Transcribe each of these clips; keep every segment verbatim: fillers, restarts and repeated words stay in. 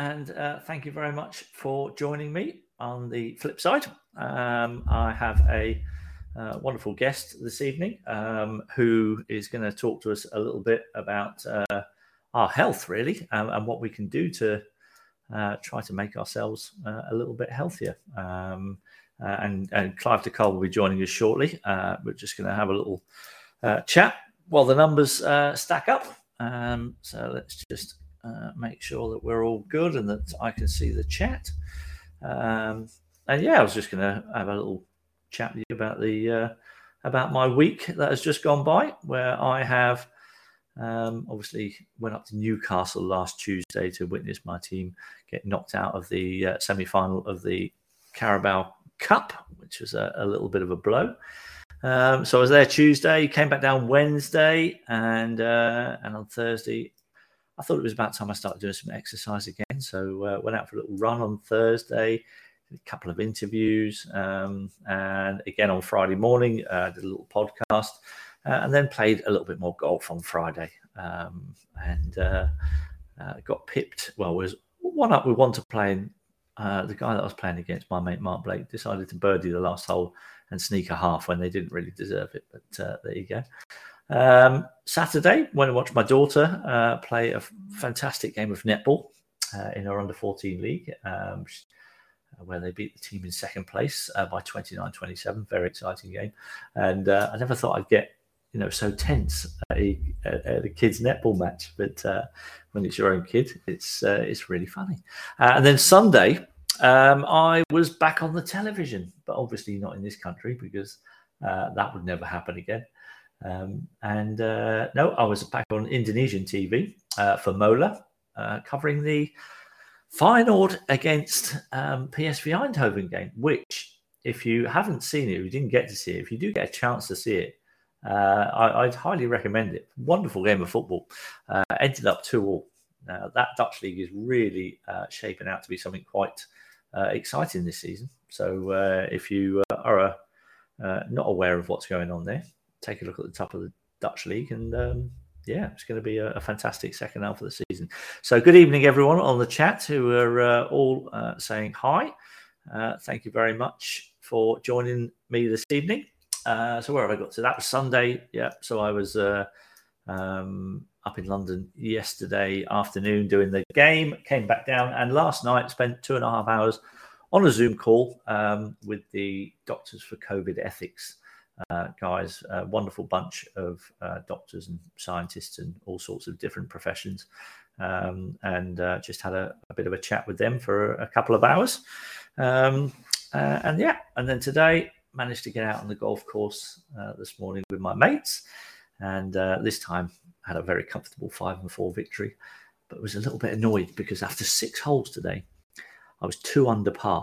and uh, thank you very much for joining me on the flip side. Um, I have a uh, wonderful guest this evening um, who is going to talk to us a little bit about uh, our health, really, and, and what we can do to uh, try to make ourselves uh, a little bit healthier. Um, uh, and, and Clive de Carle will be joining us shortly. Uh, we're just going to have a little uh, chat while the numbers uh, stack up. Um, so let's just uh, make sure that we're all good and that I can see the chat. Um, and yeah, I was just going to have a little chat with you about the uh, about my week that has just gone by, where I have um, obviously went up to Newcastle last Tuesday to witness my team get knocked out of the uh, semi-final of the Carabao Cup, which was a, a little bit of a blow. Um, so I was there Tuesday, came back down Wednesday, and uh, and on Thursday, I thought it was about time I started doing some exercise again. So uh, went out for a little run on Thursday, did a couple of interviews, um, and again on Friday morning, uh, did a little podcast, uh, and then played a little bit more golf on Friday, um, and uh, uh, got pipped. Well, was one up with one to play, and uh, the guy that I was playing against, my mate Mark Blake, decided to birdie the last hole and sneak a half when they didn't really deserve it. But uh, there you go. Um, Saturday, went and watched my daughter uh, play a fantastic game of netball uh, in her under fourteen league, um, where they beat the team in second place uh, by twenty-nine twenty-seven. Very exciting game. And uh, I never thought I'd get, you know, so tense at a, at a kids' netball match. But uh, when it's your own kid, it's, uh, it's really funny. Uh, and then Sunday, Um, I was back on the television, but obviously not in this country because uh, that would never happen again. Um, and uh, no, I was back on Indonesian T V uh, for Mola, uh, covering the Feyenoord against um, P S V Eindhoven game, which if you haven't seen it, if you didn't get to see it, if you do get a chance to see it, uh, I, I'd highly recommend it. Wonderful game of football. Uh, ended up two all. Now, that Dutch league is really uh, shaping out to be something quite Uh, exciting this season. So uh, if you uh, are uh, uh, not aware of what's going on there, take a look at the top of the Dutch league, and um, yeah, it's going to be a, a fantastic second half of the season. So good evening everyone on the chat who are uh, all uh, saying hi. Uh, thank you very much for joining me this evening. Uh, so where have I got to? That was Sunday. Yeah, so I was uh, um, up in London yesterday afternoon doing the game, came back down, and last night spent two and a half hours on a Zoom call um, with the Doctors for COVID Ethics uh, guys, a wonderful bunch of uh, doctors and scientists and all sorts of different professions, um, and uh, just had a, a bit of a chat with them for a couple of hours. Um, uh, and yeah, and then today managed to get out on the golf course uh, this morning with my mates, and uh, this time had a very comfortable five and four victory, but was a little bit annoyed because after six holes today, I was two under par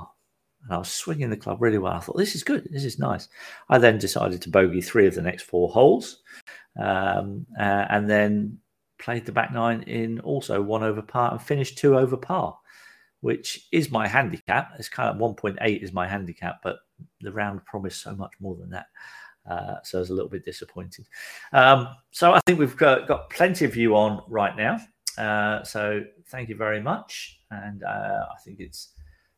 and I was swinging the club really well. I thought, this is good. This is nice. I then decided to bogey three of the next four holes um, uh, and then played the back nine in also one over par and finished two over par, which is my handicap. It's kind of one point eight is my handicap, but the round promised so much more than that. Uh, so I was a little bit disappointed. Um, so I think we've got, got plenty of you on right now. Uh, so thank you very much. And uh, I think it's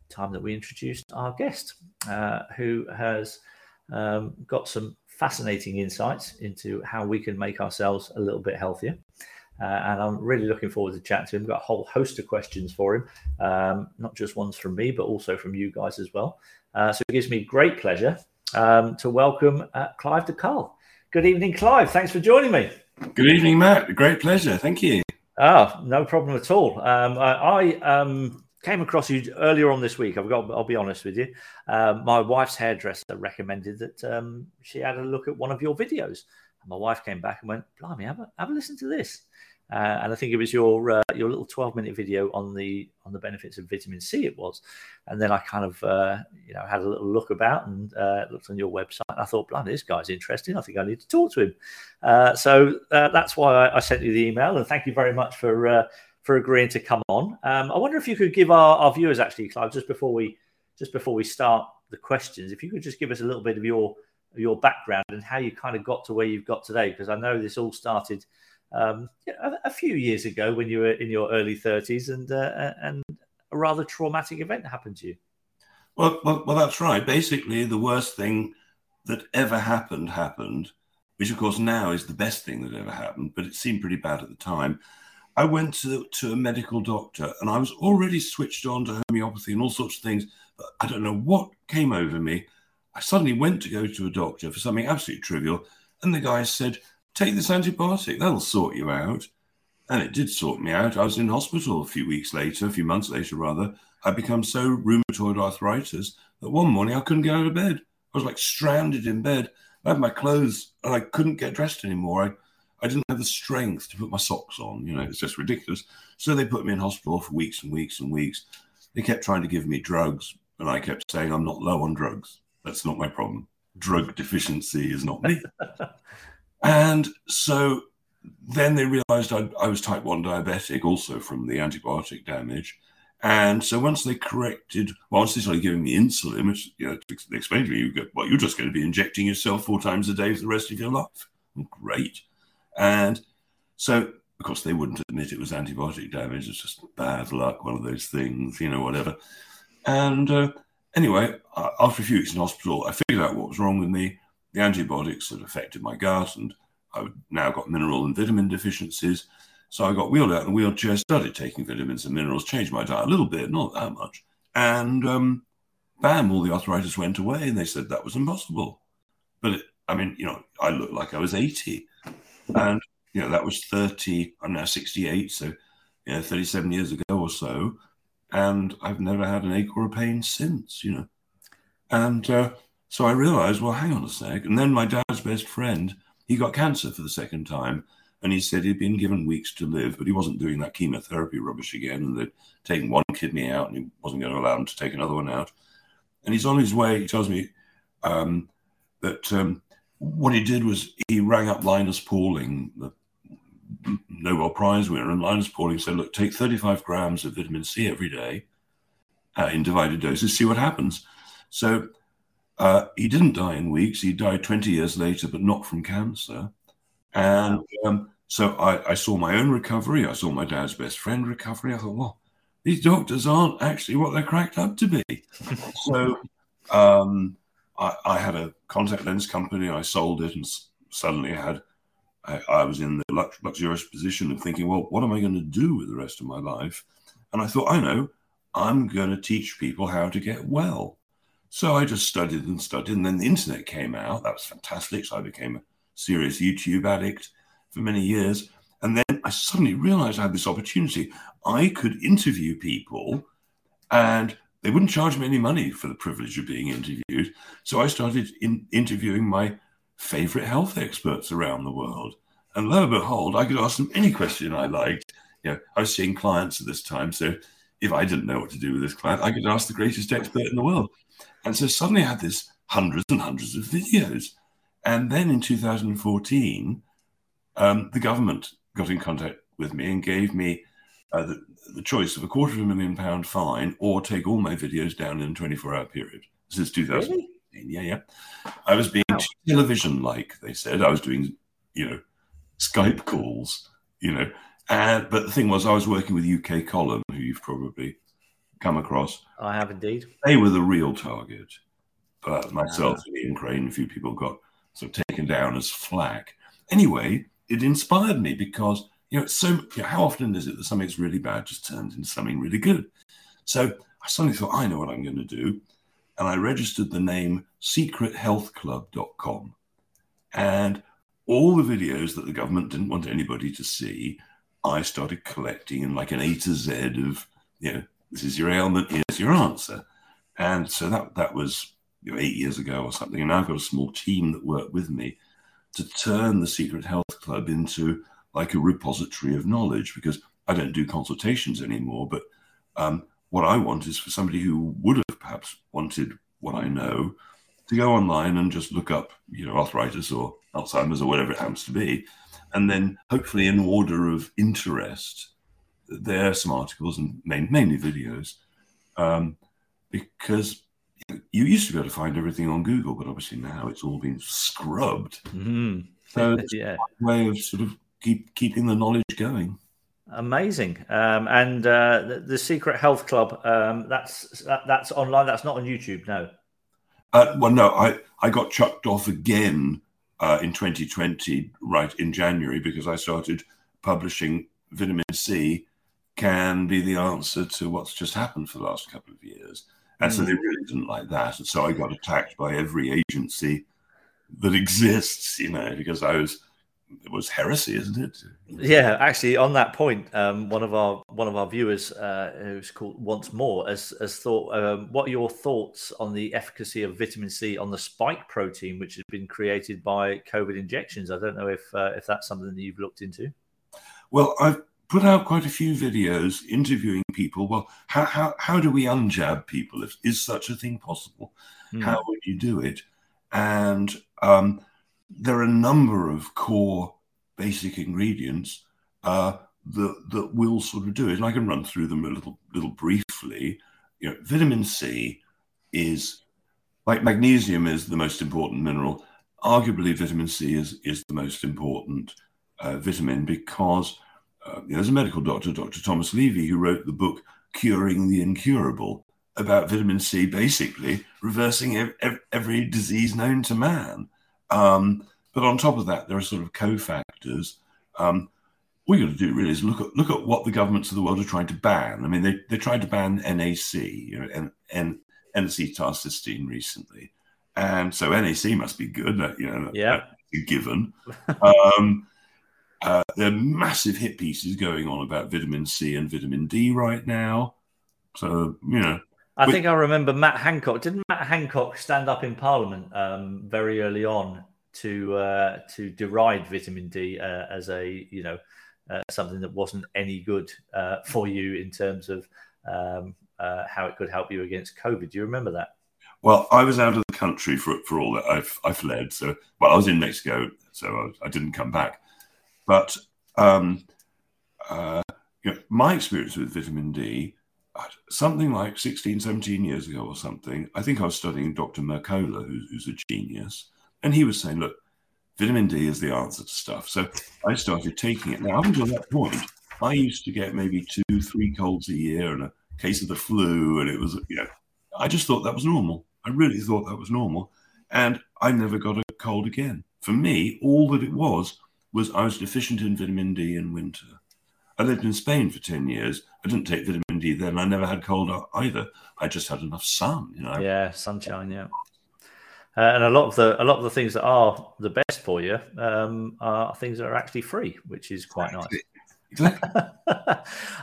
time that we introduced our guest, uh, who has um, got some fascinating insights into how we can make ourselves a little bit healthier. Uh, and I'm really looking forward to chatting to him. We've got a whole host of questions for him, um, not just ones from me, but also from you guys as well. Uh, so it gives me great pleasure Um, to welcome uh, Clive de Carle. Good evening, Clive. Thanks for joining me. Good evening, Matt. Great pleasure. Thank you. Oh, no problem at all. Um, I, I um, came across you earlier on this week. I've got, I'll be honest with you. Um, my wife's hairdresser recommended that um, she had a look at one of your videos. And my wife came back and went, blimey, have a, have a listen to this. Uh, and I think it was your uh, your little twelve minute video on the on the benefits of vitamin C. It was, and then I kind of uh, you know had a little look about and uh, looked on your website. And I thought, bloody, this guy's interesting. I think I need to talk to him. Uh, so uh, that's why I, I sent you the email. And thank you very much for uh, for agreeing to come on. Um, I wonder if you could give our, our viewers actually, Clive, just before we just before we start the questions, if you could just give us a little bit of your your background and how you kind of got to where you've got today, because I know this all started Um, you know, a, a few years ago when you were in your early thirties, and uh, and a rather traumatic event happened to you. Well, well, well, that's right. Basically, the worst thing that ever happened happened, which, of course, now is the best thing that ever happened, but it seemed pretty bad at the time. I went to, to a medical doctor, and I was already switched on to homeopathy and all sorts of things. But I don't know what came over me. I suddenly went to go to a doctor for something absolutely trivial, and the guy said, take this antibiotic, that'll sort you out. And it did sort me out. I was in hospital a few weeks later, a few months later, rather. I'd become so rheumatoid arthritis that one morning I couldn't get out of bed. I was like stranded in bed. I had my clothes and I couldn't get dressed anymore. I, I didn't have the strength to put my socks on. You know, it's just ridiculous. So they put me in hospital for weeks and weeks and weeks. They kept trying to give me drugs. And I kept saying, I'm not low on drugs. That's not my problem. Drug deficiency is not me. And so then they realized I, I was type one diabetic, also from the antibiotic damage. And so once they corrected, well, once they started giving me insulin, which, you know, they explained to me, you go, well, you're just going to be injecting yourself four times a day for the rest of your life. Well, great. And so, of course, they wouldn't admit it was antibiotic damage. It's just bad luck, one of those things, you know, whatever. And uh, anyway, after a few weeks in hospital, I figured out what was wrong with me. The antibiotics had affected my gut, and I've now got mineral and vitamin deficiencies. So I got wheeled out in a wheelchair, started taking vitamins and minerals, changed my diet a little bit, not that much. And um, bam, all the arthritis went away, and they said that was impossible. But, it, I mean, you know, I looked like I was eighty. And, you know, that was thirty. I'm now sixty-eight, so, you know, thirty-seven years ago or so. And I've never had an ache or a pain since, you know. And uh, so I realized, well, hang on a sec. And then my dad's best friend, he got cancer for the second time. And he said he'd been given weeks to live, but he wasn't doing that chemotherapy rubbish again. And they'd taken one kidney out, and he wasn't going to allow him to take another one out. And he's on his way. He tells me um, that um, what he did was he rang up Linus Pauling, the Nobel Prize winner. And Linus Pauling said, look, take thirty-five grams of vitamin C every day uh, in divided doses, see what happens. So uh, he didn't die in weeks. He died twenty years later, but not from cancer. And um, so I, I saw my own recovery. I saw my dad's best friend recovery. I thought, well, these doctors aren't actually what they're cracked up to be. So um, I, I had a contact lens company. I sold it, and suddenly I had I, I was in the lux, luxurious position of thinking, well, what am I going to do with the rest of my life? And I thought, I know, I'm going to teach people how to get well. So I just studied and studied, and then the internet came out. That was fantastic. So I became a serious YouTube addict for many years. And then I suddenly realized I had this opportunity. I could interview people, and they wouldn't charge me any money for the privilege of being interviewed. So I started in interviewing my favorite health experts around the world. And lo and behold, I could ask them any question I liked. You know, I was seeing clients at this time. So if I didn't know what to do with this client, I could ask the greatest expert in the world. And so suddenly I had this hundreds and hundreds of videos. And then in two thousand fourteen, um, the government got in contact with me and gave me uh, the, the choice of a quarter of a million pound fine or take all my videos down in a twenty-four hour period. Since two thousand fourteen, really? yeah, yeah. I was being wow. television-like, they said. I was doing, you know, Skype calls, you know. And, but the thing was, I was working with U K Column, who you've probably come across. I have indeed. They were the real target. But myself, wow. Ian Crane, a few people got sort of taken down as flack. Anyway, it inspired me because, you know, so you know, how often is it that something's really bad just turns into something really good? So I suddenly thought, I know what I'm going to do. And I registered the name secret health club dot com. And all the videos that the government didn't want anybody to see, I started collecting in like an A to Z of, you know, this is your ailment, here's your answer. And so that that was... You know, eight years ago or something, and I've got a small team that worked with me to turn the Secret Health Club into like a repository of knowledge, because I don't do consultations anymore. But um, what I want is for somebody who would have perhaps wanted what I know to go online and just look up, you know, arthritis or Alzheimer's or whatever it happens to be, and then hopefully in order of interest, there are some articles and main, mainly videos, um, because you used to be able to find everything on Google, but obviously now it's all been scrubbed. Mm-hmm. So it's yeah. a way of sort of keep, keeping the knowledge going. Amazing. Um, and uh, the, the Secret Health Club, um, that's that, that's online. That's not on YouTube, no. Uh, well, no, I, I got chucked off again uh, in twenty twenty, right in January, because I started publishing Vitamin C Can Be the Answer to What's Just Happened for the last couple of years. And mm. so they really didn't like that. And so I got attacked by every agency that exists, you know, because I was... It was heresy, isn't it? Yeah, actually, on that point, um, one of our one of our viewers, uh, who's called Once More, has, has thought, um, what are your thoughts on the efficacy of vitamin C on the spike protein, which has been created by COVID injections? I don't know if uh, if that's something that you've looked into. Well, I've put out quite a few videos interviewing people. Well, how how, how do we unjab people? If, is such a thing possible? Mm. How would you do it? And... Um, there are a number of core basic ingredients uh, that, that will sort of do it. And I can run through them a little little briefly. You know, vitamin C is, like magnesium is the most important mineral. Arguably, vitamin C is, is the most important uh, vitamin because uh, there's a medical doctor, Doctor Thomas Levy, who wrote the book Curing the Incurable about vitamin C basically reversing ev- ev- every disease known to man. Um, but on top of that, there are sort of cofactors. Um, all you got to do really is look at look at what the governments of the world are trying to ban. I mean, they they tried to ban N A C, you know, and and N-acetyl cysteine recently, and so N A C must be good. You know, yeah, that's a given. um, uh, there are massive hit pieces going on about vitamin C and vitamin D right now. So you know. I Which, think I remember Matt Hancock. Didn't Matt Hancock stand up in Parliament um, very early on to uh, to deride vitamin D uh, as a you know uh, something that wasn't any good uh, for you in terms of um, uh, how it could help you against COVID? Do you remember that? Well, I was out of the country for for all that. I I fled. So well, I was in Mexico, so I, I didn't come back. But um, uh, you know, my experience with vitamin D. Something like sixteen, seventeen years ago or something, I think I was studying Doctor Mercola, who's, who's a genius, and he was saying, look, vitamin D is the answer to stuff. So I started taking it. Now, up until that point, I used to get maybe two, three colds a year and a case of the flu, and it was, you know, I just thought that was normal. I really thought that was normal, and I never got a cold again. For me, all that it was was I was deficient in vitamin D in winter. I lived in Spain for ten years. I didn't take vitamin D then. I never had cold either. I just had enough sun, you know. Yeah, sunshine, yeah. Uh, and a lot of the a lot of the things that are the best for you um, are things that are actually free, which is quite nice. Exactly.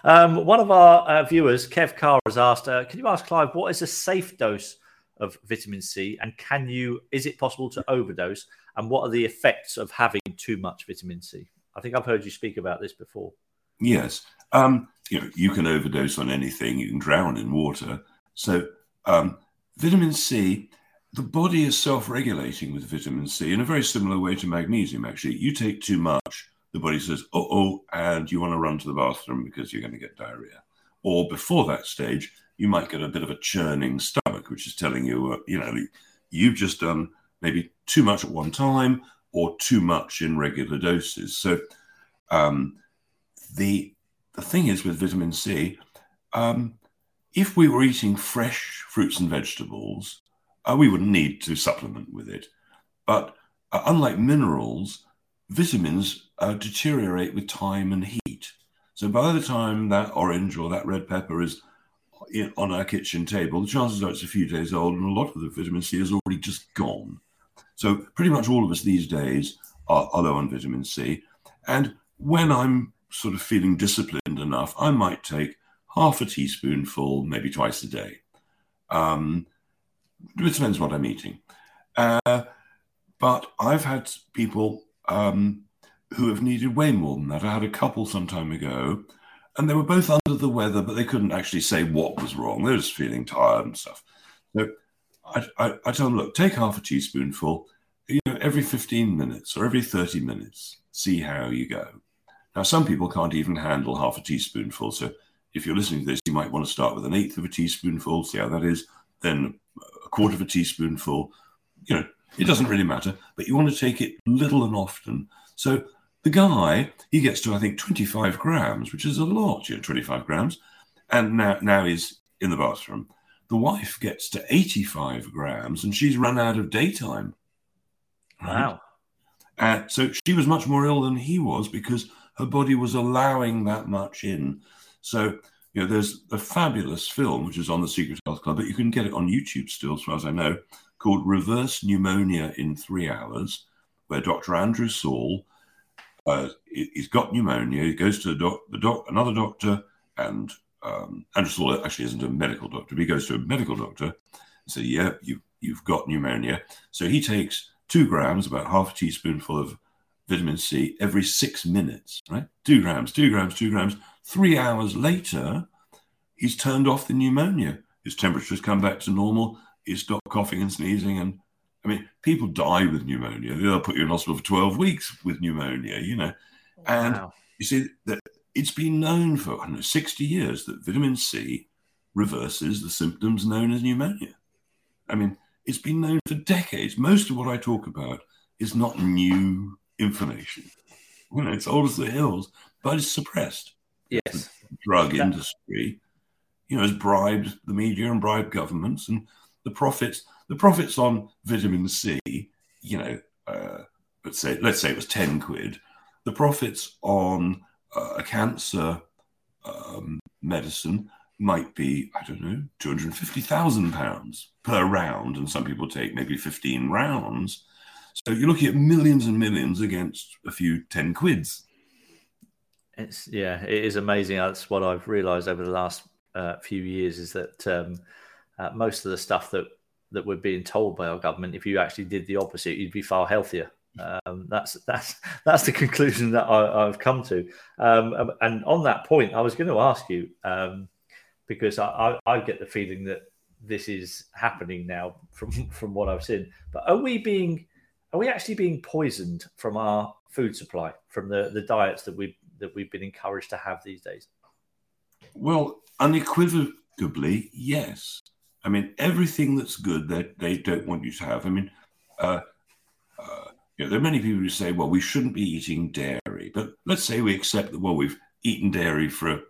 um, one of our uh, viewers, Kev Carr, has asked, uh, can you ask Clive, what is a safe dose of vitamin C? And can you, is it possible to overdose? And what are the effects of having too much vitamin C? I think I've heard you speak about this before. Yes. Um, you know, you can overdose on anything. You can drown in water. So um, vitamin C, the body is self-regulating with vitamin C in a very similar way to magnesium, actually. You take too much, the body says, oh, oh, and you want to run to the bathroom because you're going to get diarrhea. Or before that stage, you might get a bit of a churning stomach, which is telling you, uh, you know, you've just done maybe too much at one time or too much in regular doses. So... Um, The the thing is with vitamin C, um, if we were eating fresh fruits and vegetables, uh, we wouldn't need to supplement with it. But uh, unlike minerals, vitamins uh, deteriorate with time and heat. So by the time that orange or that red pepper is in, on our kitchen table, the chances are it's a few days old and a lot of the vitamin C is already just gone. So pretty much all of us these days are, are low on vitamin C. And when I'm sort of feeling disciplined enough, I might take half a teaspoonful, maybe twice a day. Um, it depends what I'm eating. Uh, but I've had people um, who have needed way more than that. I had a couple some time ago, and they were both under the weather, but they couldn't actually say what was wrong. They were just feeling tired and stuff. So I, I, I tell them, look, take half a teaspoonful, you know, every fifteen minutes or every thirty minutes, see how you go. Now, some people can't even handle half a teaspoonful. So if you're listening to this, you might want to start with an eighth of a teaspoonful, see how that is, then a quarter of a teaspoonful. You know, it doesn't really matter, but you want to take it little and often. So The guy, he gets to, I think, twenty-five grams, which is a lot, you know, twenty-five grams, and now, now he's in the bathroom. The wife gets to eighty-five grams, and she's run out of daytime. Right? Wow. Uh, so she was much more ill than he was because her body was allowing that much in. So, you know, there's a fabulous film, which is on the Secret Health Club, but you can get it on YouTube still, as far as I know, called Reverse Pneumonia in Three Hours, where Doctor Andrew Saul, uh, he's got pneumonia, he goes to the doc, the doc, another doctor, and um, Andrew Saul actually isn't a medical doctor, but he goes to a medical doctor and says, yeah, you, you've got pneumonia. So he takes two grams, about half a teaspoonful of vitamin C every six minutes, right? Two grams, two grams, two grams. Three hours later, he's turned off the pneumonia. His temperature's come back to normal. He's stopped coughing and sneezing. And I mean, people die with pneumonia. They'll put you in hospital for twelve weeks with pneumonia, you know. And wow. You see, that it's been known for, I don't know, sixty years that vitamin C reverses the symptoms known as pneumonia. I mean, it's been known for decades. Most of what I talk about is not new information. You know, it's old as the hills, but it's suppressed. Yes. The drug yeah. industry, you know, has bribed the media and bribed governments, and the profits, the profits on vitamin C, you know, uh, let's say, let's say it was ten quid. The profits on uh, a cancer um, medicine might be, I don't know, two hundred fifty thousand pounds per round. And some people take maybe fifteen rounds. So you're looking at millions and millions against a few ten quids. It's, yeah, it is amazing. That's what I've realized over the last uh, few years, is that um, uh, most of the stuff that, that we're being told by our government, if you actually did the opposite, you'd be far healthier. Um, that's that's that's the conclusion that I, I've come to. Um, and on that point, I was going to ask you, um, because I, I, I get the feeling that this is happening now from, from what I've seen. But are we being are we actually being poisoned from our food supply, from the, the diets that we that we've been encouraged to have these days? Well, unequivocally, yes. I mean, everything that's good that they don't want you to have. I mean, uh, uh, you know, there are many people who say, well, we shouldn't be eating dairy. But let's say we accept that, well, we've eaten dairy for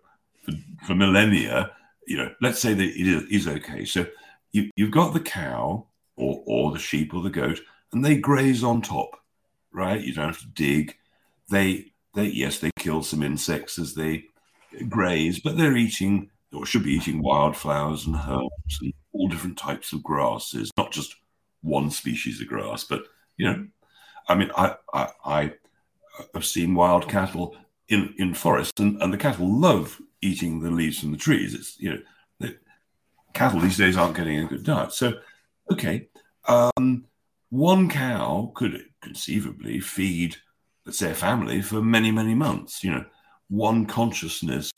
for, for millennia. You know, let's say that it is, is okay. So you, you've got the cow or, or the sheep or the goat, and they graze on top, right? You don't have to dig. They... They, yes, they kill some insects as they graze, but they're eating, or should be eating, wildflowers and herbs and all different types of grasses, not just one species of grass. But, you know, I mean, I, I, I have seen wild cattle in, in forests, and, and the cattle love eating the leaves from the trees. It's, you know, the cattle these days aren't getting a good diet. So, okay, um, one cow could conceivably feed, let's say, a family for many, many months. You know, one consciousness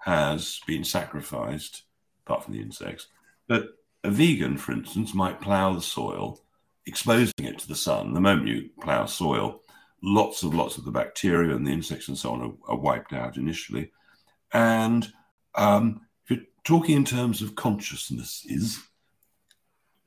has been sacrificed, apart from the insects. But a vegan, for instance, might plough the soil, exposing it to the sun. The moment you plough soil, lots and lots of the bacteria and the insects and so on are, are wiped out initially. And um, if you're talking in terms of consciousnesses,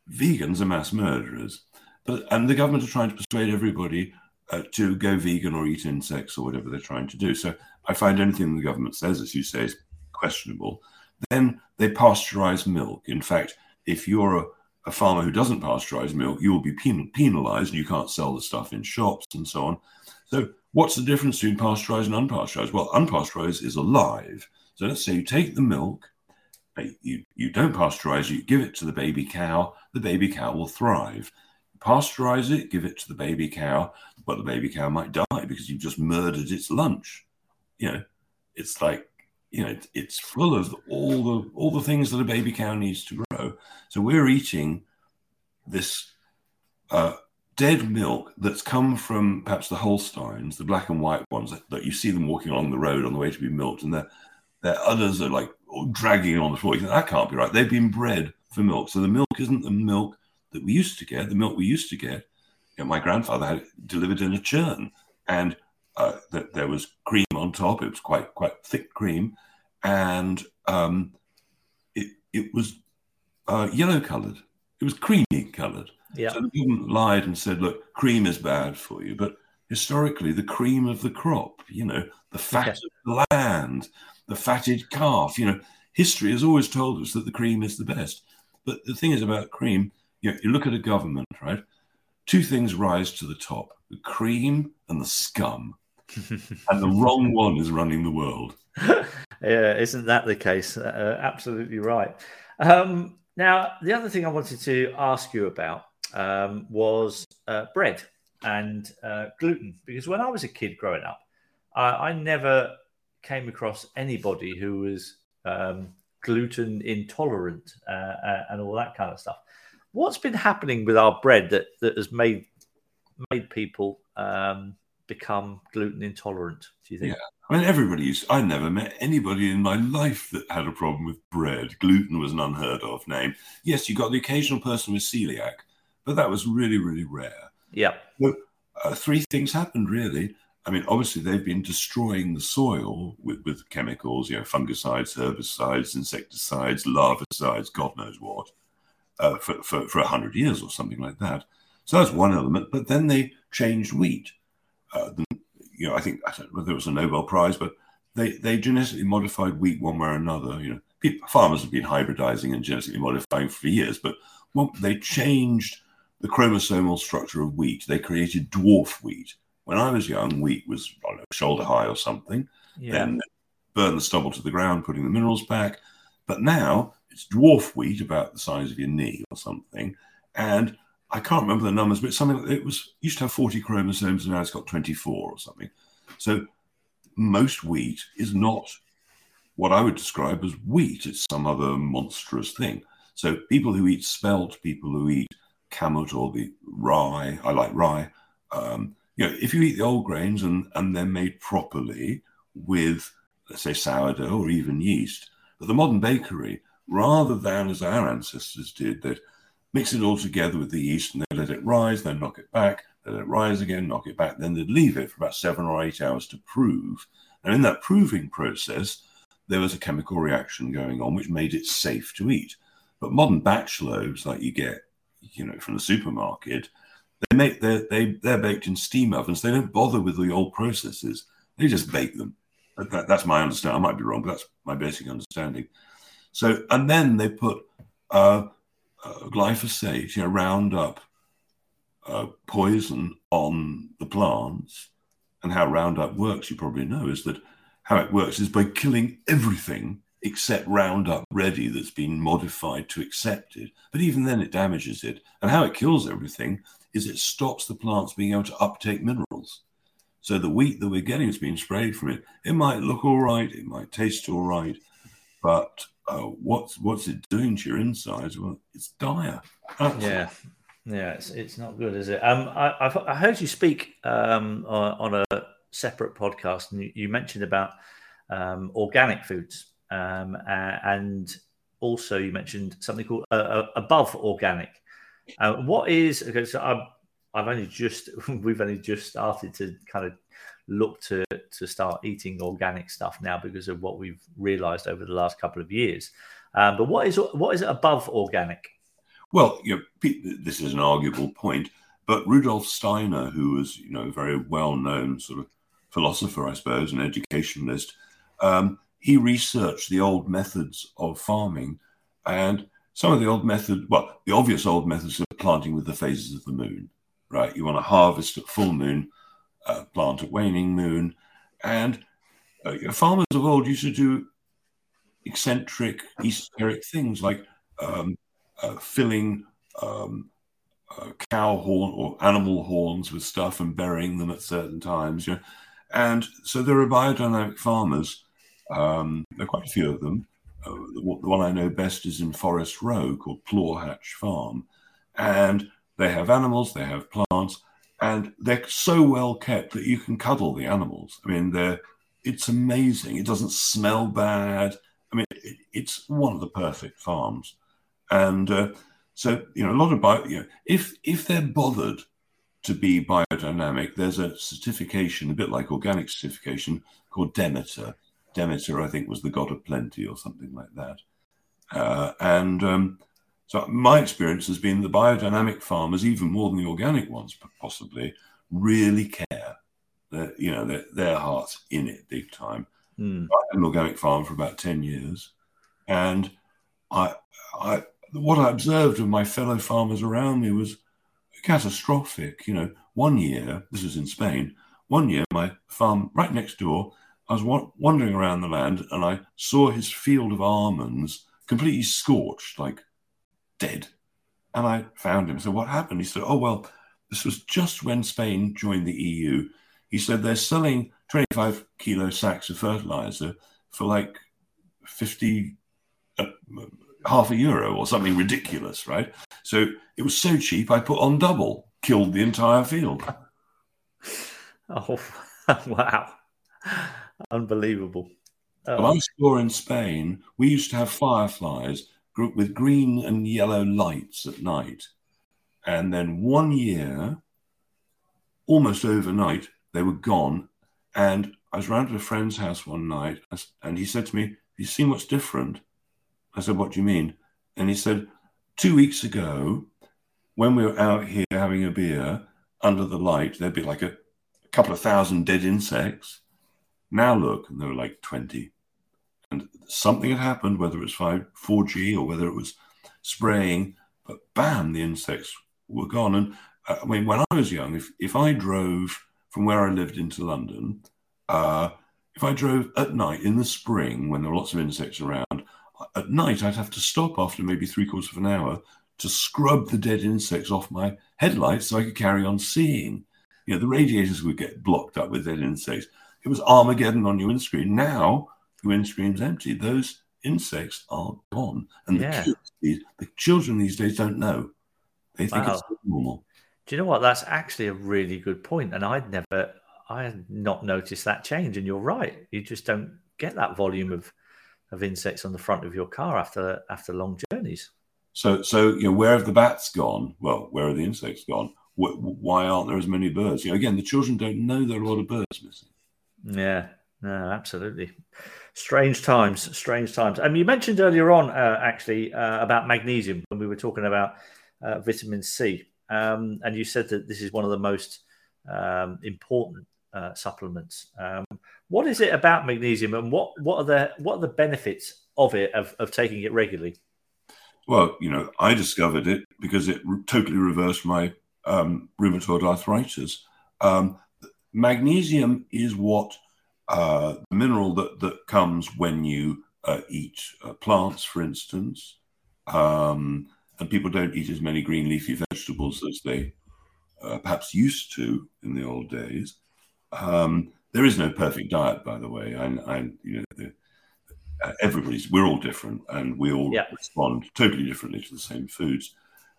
vegans are mass murderers. But, and the government are trying to persuade everybody Uh, to go vegan or eat insects or whatever they're trying to do. So I find anything the government says, as you say, is questionable. Then they pasteurize milk. In fact, if you're a, a farmer who doesn't pasteurize milk, you will be pen- penalized and you can't sell the stuff in shops and so on. So what's the difference between pasteurized and unpasteurized? Well, unpasteurized is alive. So let's say you take the milk, you, you don't pasteurize, you give it to the baby cow, the baby cow will thrive. Pasteurize it, give it to the baby cow, but the baby cow might die because you've just murdered its lunch. You know, it's like, you know, it's full of all the all the things that a baby cow needs to grow. So we're eating this uh, dead milk that's come from perhaps the Holsteins, the black and white ones that, that you see them walking along the road on the way to be milked, and their their udders are like dragging on the floor. You think, that can't be right. They've been bred for milk, so the milk isn't the milk that we used to get, the milk we used to get, you know, my grandfather had it delivered in a churn, and uh, that there was cream on top. It was quite quite thick cream, and um, it it was uh, yellow coloured. It was creamy coloured. Yeah. So the government lied and said, "Look, cream is bad for you," but historically the cream of the crop, you know, the fat okay. of the land, the fatted calf. You know, history has always told us that the cream is the best. But the thing is about cream, you know, you look at a government, right? Two things rise to the top, the cream and the scum. And the wrong one is running the world. Yeah, isn't that the case? Uh, absolutely right. Um, now, the other thing I wanted to ask you about um, was uh, bread and uh, gluten. Because when I was a kid growing up, I, I never came across anybody who was um, gluten intolerant uh, and all that kind of stuff. What's been happening with our bread that, that has made made people um, become gluten intolerant, do you think? Yeah. I mean, everybody used to, I never met anybody in my life that had a problem with bread. Gluten was an unheard of name. Yes, you got the occasional person with celiac, but that was really, really rare. Yeah. So, uh, three things happened, really. I mean, obviously, they've been destroying the soil with, with chemicals, you know, fungicides, herbicides, insecticides, larvicides, God knows what. Uh, for, for, for one hundred years or something like that. So that's one element. But then they changed wheat. Uh, the, you know, I think, I don't know whether it was a Nobel Prize, but they, they genetically modified wheat one way or another. You know, people, farmers have been hybridizing and genetically modifying for years, but well, they changed the chromosomal structure of wheat. They created dwarf wheat. When I was young, wheat was, I don't know, shoulder high or something. Yeah. Then they burned the stubble to the ground, putting the minerals back. But now it's dwarf wheat, about the size of your knee or something. And I can't remember the numbers, but it's something that it was used to have forty chromosomes and now it's got twenty-four or something. So most wheat is not what I would describe as wheat. It's some other monstrous thing. So people who eat spelt, people who eat kamut or the rye, I like rye. Um, you know, if you eat the old grains and, and they're made properly with, let's say, sourdough or even yeast, but the modern bakery, rather than as our ancestors did, they'd mix it all together with the yeast and they'd let it rise, then knock it back, let it rise again, knock it back, then they'd leave it for about seven or eight hours to prove. And in that proving process, there was a chemical reaction going on which made it safe to eat. But modern batch loaves like you get, you know, from the supermarket, they make they're, they, they're baked in steam ovens. They don't bother with the old processes. They just bake them. That, that's my understanding. I might be wrong, but that's my basic understanding. So, and then they put uh, uh, glyphosate, you know, Roundup uh, poison on the plants. And how Roundup works, you probably know, is that how it works is by killing everything except Roundup Ready that's been modified to accept it. But even then it damages it. And how it kills everything is it stops the plants being able to uptake minerals. So the wheat that we're getting is being sprayed from it. It might look all right, it might taste all right, but Uh, what's what's it doing to your insides? Well, it's dire. Absolutely. Yeah, yeah, it's it's not good, is it? Um, I I've, I heard you speak um on, on a separate podcast, and you, you mentioned about um organic foods, um, and also you mentioned something called uh, above organic. Uh, what is? Okay, so I've I've only just we've only just started to kind of look to to start eating organic stuff now because of what we've realized over the last couple of years. Um, but what is what is above organic? Well, you know, this is an arguable point, but Rudolf Steiner, who was, you know, a very well-known sort of philosopher, I suppose, an educationalist, um, he researched the old methods of farming, and some of the old methods, well, the obvious old methods of planting with the phases of the moon, right? You want to harvest at full moon, Uh, plant at waning moon, and uh, farmers of old used to do eccentric, esoteric things like um, uh, filling um, uh, cow horn or animal horns with stuff and burying them at certain times. You know? And so there are biodynamic farmers. Um, there are quite a few of them. Uh, the, the one I know best is in Forest Row called Plowhatch Farm, and they have animals, they have plants. And they're so well kept that you can cuddle the animals. I mean, they're, it's amazing. It doesn't smell bad. I mean, it, it's one of the perfect farms. And uh, so, you know, a lot of bio, you know, if if they're bothered to be biodynamic, there's a certification, a bit like organic certification, called Demeter. Demeter, I think, was the god of plenty or something like that. Uh, and... Um, So my experience has been the biodynamic farmers, even more than the organic ones possibly, really care their, you know, their, their hearts in it big time. Mm. I had an organic farm for about ten years, and I, I, what I observed of my fellow farmers around me was catastrophic. You know, one year, this was in Spain, one year my farm right next door, I was wa- wandering around the land and I saw his field of almonds completely scorched, like dead. And I found him. So what happened? He said, oh, well, this was just when Spain joined the E U. He said they're selling twenty-five kilo sacks of fertilizer for like fifty, uh, half a euro or something ridiculous, right? So it was so cheap, I put on double, killed the entire field. Oh, wow. Unbelievable. Oh. Well, I saw in Spain, we used to have fireflies with green and yellow lights at night. And then one year, almost overnight, they were gone. And I was round at a friend's house one night, and he said to me, have you seen what's different? I said, what do you mean? And he said, two weeks ago, when we were out here having a beer under the light, there'd be like a, a couple of thousand dead insects. Now look, and there were like twenty. And something had happened, whether it was four G or whether it was spraying, but bam, the insects were gone. And uh, I mean, when I was young, if, if I drove from where I lived into London, uh, if I drove at night in the spring when there were lots of insects around, at night I'd have to stop after maybe three quarters of an hour to scrub the dead insects off my headlights so I could carry on seeing. You know, the radiators would get blocked up with dead insects. It was Armageddon on your windscreen. Now the windscreen's empty. Those insects are gone. And yeah. the, kids, the children these days don't know. They think wow. it's normal. Do you know what? That's actually a really good point. And I'd never, I had not noticed that change. And you're right. You just don't get that volume of, of insects on the front of your car after after long journeys. So, so you know, where have the bats gone? Well, where are the insects gone? Wh- why aren't there as many birds? You know, again, the children don't know there are a lot of birds missing. Yeah, no, absolutely. Strange times, strange times. And you mentioned earlier on, uh, actually, uh, about magnesium when we were talking about uh, vitamin C. Um, and you said that this is one of the most um, important uh, supplements. Um, what is it about magnesium, and what, what are the what are the benefits of it, of, of taking it regularly? Well, you know, I discovered it because it re- totally reversed my um, rheumatoid arthritis. Um, magnesium is what uh, the mineral that, that comes when you uh, eat uh, plants, for instance. Um, and people don't eat as many green leafy vegetables as they uh, perhaps used to in the old days. Um, there is no perfect diet, by the way. I, I you know, the, uh, everybody's, we're all different, and we all yeah. respond totally differently to the same foods.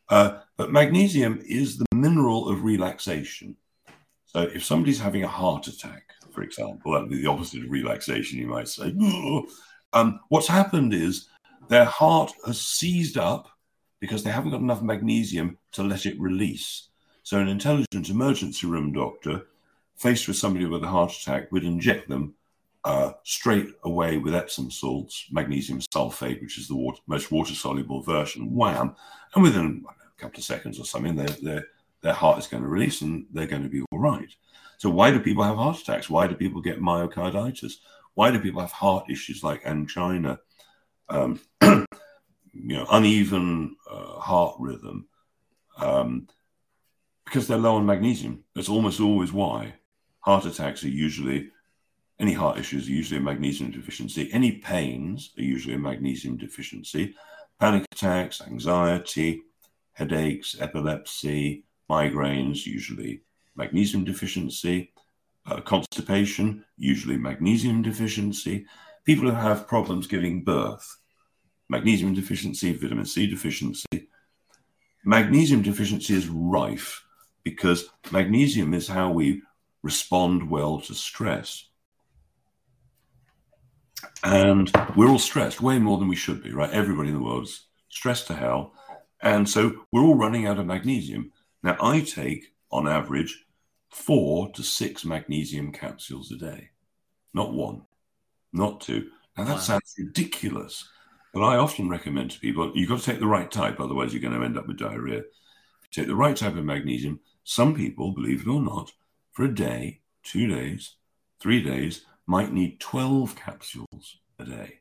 Uh, but magnesium is the mineral of relaxation. So if somebody's having a heart attack, for example, that'd be the opposite of relaxation, you might say. Um, what's happened is their heart has seized up because they haven't got enough magnesium to let it release. So an intelligent emergency room doctor faced with somebody with a heart attack would inject them uh, straight away with Epsom salts, magnesium sulfate, which is the water, most water-soluble version, wham, and within a couple of seconds or something, they're, they're their heart is going to release and they're going to be all right. So why do people have heart attacks? Why do people get myocarditis? Why do people have heart issues like angina? Um, you know, uneven uh, heart rhythm. Um, because they're low on magnesium. That's almost always why. Heart attacks are usually, any heart issues are usually a magnesium deficiency. Any pains are usually a magnesium deficiency. Panic attacks, anxiety, headaches, epilepsy, migraines, usually magnesium deficiency, uh, constipation, usually magnesium deficiency, people who have problems giving birth, magnesium deficiency, vitamin C deficiency. Magnesium deficiency is rife because magnesium is how we respond well to stress. And we're all stressed way more than we should be, right? Everybody in the world's stressed to hell. And so we're all running out of magnesium. Now, I take, on average, four to six magnesium capsules a day. Not one, not two. Now, that wow. sounds ridiculous, but I often recommend to people, you've got to take the right type, otherwise you're going to end up with diarrhea. If you take the right type of magnesium, some people, believe it or not, for a day two days, three days, might need twelve capsules a day.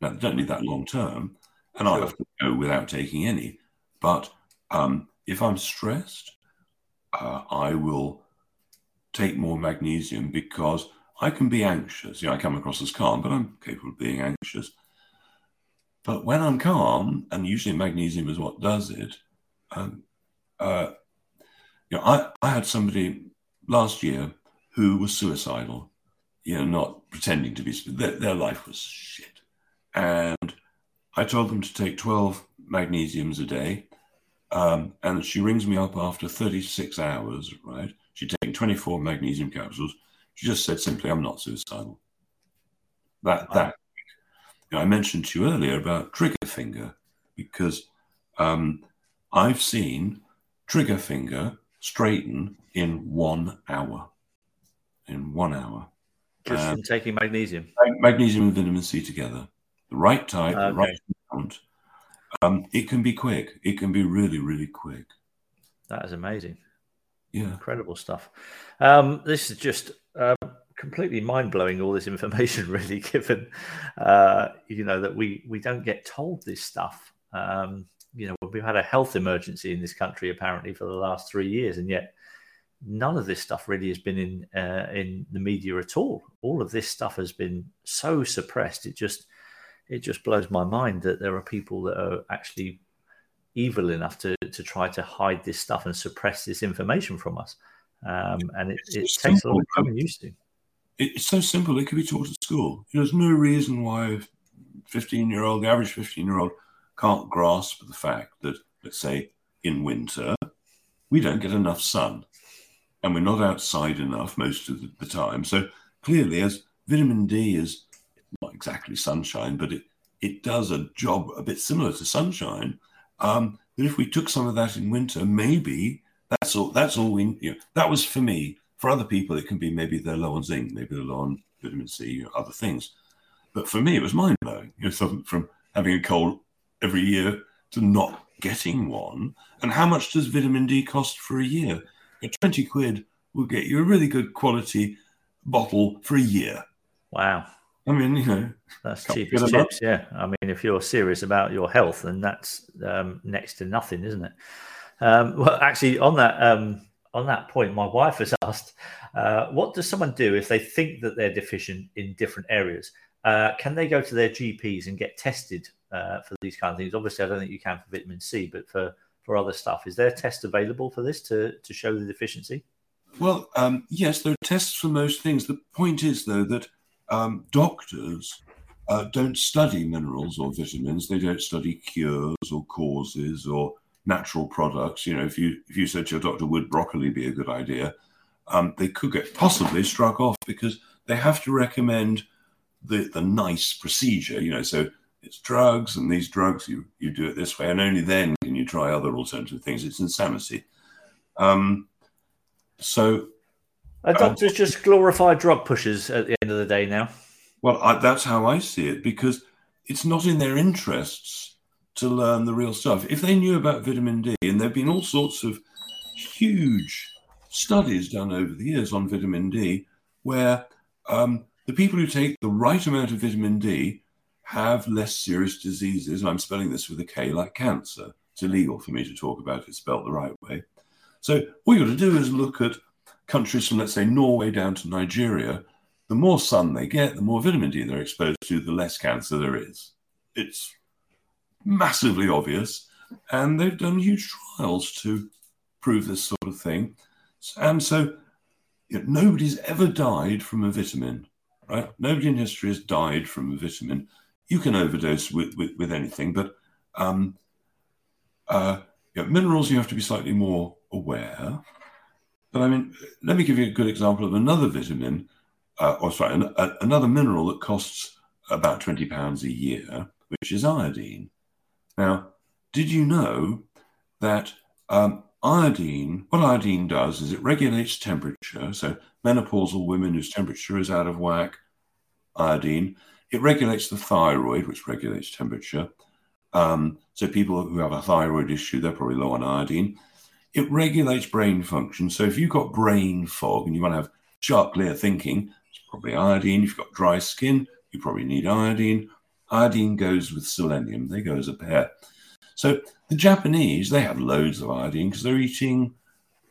Now, they don't need that long term, and sure. I'll have to go without taking any. But um, if I'm stressed, uh, I will take more magnesium because I can be anxious. You know, I come across as calm, but I'm capable of being anxious. But when I'm calm, and usually magnesium is what does it, um, uh, you know, I, I had somebody last year who was suicidal, you know, not pretending to be, their, their life was shit. And I told them to take twelve magnesiums a day. Um, and she rings me up after thirty-six hours, right? She'd taken twenty-four magnesium capsules. She just said simply, I'm not suicidal. That, that. You know, I mentioned to you earlier about trigger finger, because um, I've seen trigger finger straighten in one hour. In one hour. Just um, from taking magnesium? Magnesium and vitamin C together. The right type, okay. The right amount. Um, it can be quick. It can be really, really quick. That is amazing. Yeah. Incredible stuff. Um, this is just um, completely mind-blowing, all this information, really, given, uh, you know, that we, we don't get told this stuff. Um, you know, we've had a health emergency in this country, apparently, for the last three years, and yet none of this stuff really has been in uh, in the media at all. All of this stuff has been so suppressed. It just it just blows my mind that there are people that are actually evil enough to, to try to hide this stuff and suppress this information from us. Um, and it, it takes a lot of coming used to. It's so simple. It can be taught at school. There's no reason why fifteen-year-old, the average fifteen-year-old can't grasp the fact that, let's say, in winter, we don't get enough sun. And we're not outside enough most of the time. So clearly, as vitamin D is not exactly sunshine, but it, it does a job a bit similar to sunshine. Um, but if we took some of that in winter, maybe that's all. That's all we. You know, that was for me. For other people, it can be maybe they're low on zinc, maybe they're low on vitamin C, you know, other things. But for me, it was mind blowing. You know, something from having a cold every year to not getting one. And how much does vitamin D cost for a year? twenty quid will get you a really good quality bottle for a year. Wow. I mean, you know. That's cheap as chips, yeah. I mean, if you're serious about your health, then that's um, next to nothing, isn't it? Um, well, actually, on that um, on that point, my wife has asked, uh, what does someone do if they think that they're deficient in different areas? Uh, can they go to their G Ps and get tested uh, for these kind of things? Obviously, I don't think you can for vitamin C, but for... for other stuff. Is there a test available for this to, to show the deficiency? Well, um, yes, there are tests for most things. The point is, though, that um, doctors uh, don't study minerals or vitamins. They don't study cures or causes or natural products. You know, if you if you said to your doctor, would broccoli be a good idea? Um, they could get possibly struck off because they have to recommend the, the nice procedure, you know, so it's drugs, and these drugs, you, you do it this way, and only then can you try other alternative things. It's insanity. Um, so... Are doctors um, just glorify drug pushers at the end of the day now? Well, I, that's how I see it, because it's not in their interests to learn the real stuff. If they knew about vitamin D, and there have been all sorts of huge studies done over the years on vitamin D, where um, the people who take the right amount of vitamin D have less serious diseases, and I'm spelling this with a K, like cancer. It's illegal for me to talk about it spelled the right way. So what you've got to do is look at countries from, let's say, Norway down to Nigeria. The more sun they get, the more vitamin D they're exposed to, the less cancer there is. It's massively obvious, and they've done huge trials to prove this sort of thing. And so, you know, nobody's ever died from a vitamin, right? Nobody in history has died from a vitamin. You can overdose with, with, with anything, but um, uh, you know, minerals, you have to be slightly more aware. But I mean, let me give you a good example of another vitamin, uh, or sorry, an, a, another mineral that costs about twenty pounds a year, which is iodine. Now, did you know that um, iodine, what iodine does is it regulates temperature. So menopausal women whose temperature is out of whack, iodine. It regulates the thyroid, which regulates temperature. Um, so people who have a thyroid issue, they're probably low on iodine. It regulates brain function. So if you've got brain fog and you want to have Shark layer thinking, it's probably iodine. If you've got dry skin, you probably need iodine. Iodine goes with selenium. They go as a pair. So the Japanese, they have loads of iodine because they're eating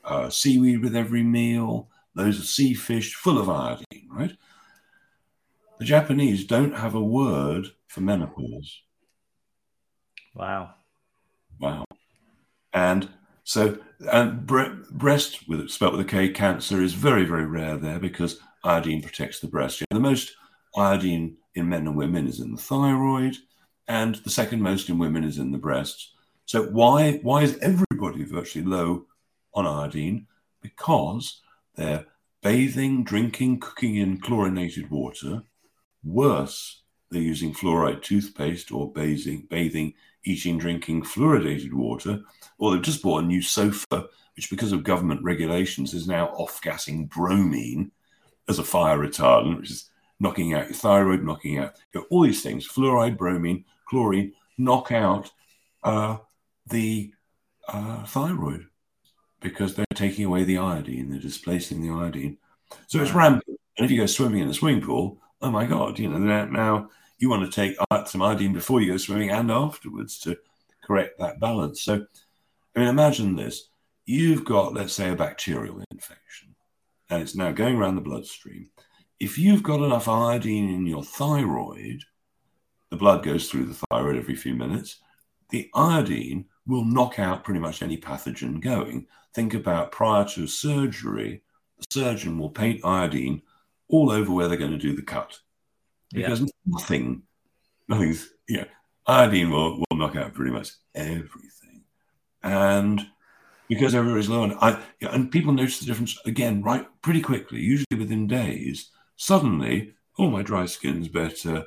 uh, seaweed with every meal, loads of sea fish full of iodine, right? The Japanese don't have a word for menopause. Wow. Wow. And so and bre- breast, with, spelled with a K, cancer is very, very rare there because iodine protects the breast. The most iodine in men and women is in the thyroid, and the second most in women is in the breasts. So why, why is everybody virtually low on iodine? Because they're bathing, drinking, cooking in chlorinated water. Worse, they're using fluoride toothpaste or bathing, bathing, eating, drinking fluoridated water, or they've just bought a new sofa, which because of government regulations is now off-gassing bromine as a fire retardant, which is knocking out your thyroid, knocking out you know, all these things, fluoride, bromine, chlorine, knock out uh, the uh, thyroid because they're taking away the iodine, they're displacing the iodine. So it's rampant. And if you go swimming in a swimming pool, oh my God, you know, now you want to take some iodine before you go swimming and afterwards to correct that balance. So, I mean, imagine this. You've got, let's say, a bacterial infection, and it's now going around the bloodstream. If you've got enough iodine in your thyroid, the blood goes through the thyroid every few minutes, the iodine will knock out pretty much any pathogen going. Think about prior to surgery, the surgeon will paint iodine all over where they're going to do the cut. Because yeah. nothing, nothing's, you know, iodine will, will knock out pretty much everything. And because everybody's low on iodine, you know, and people notice the difference, again, right, pretty quickly, usually within days. Suddenly, oh, my dry skin's better,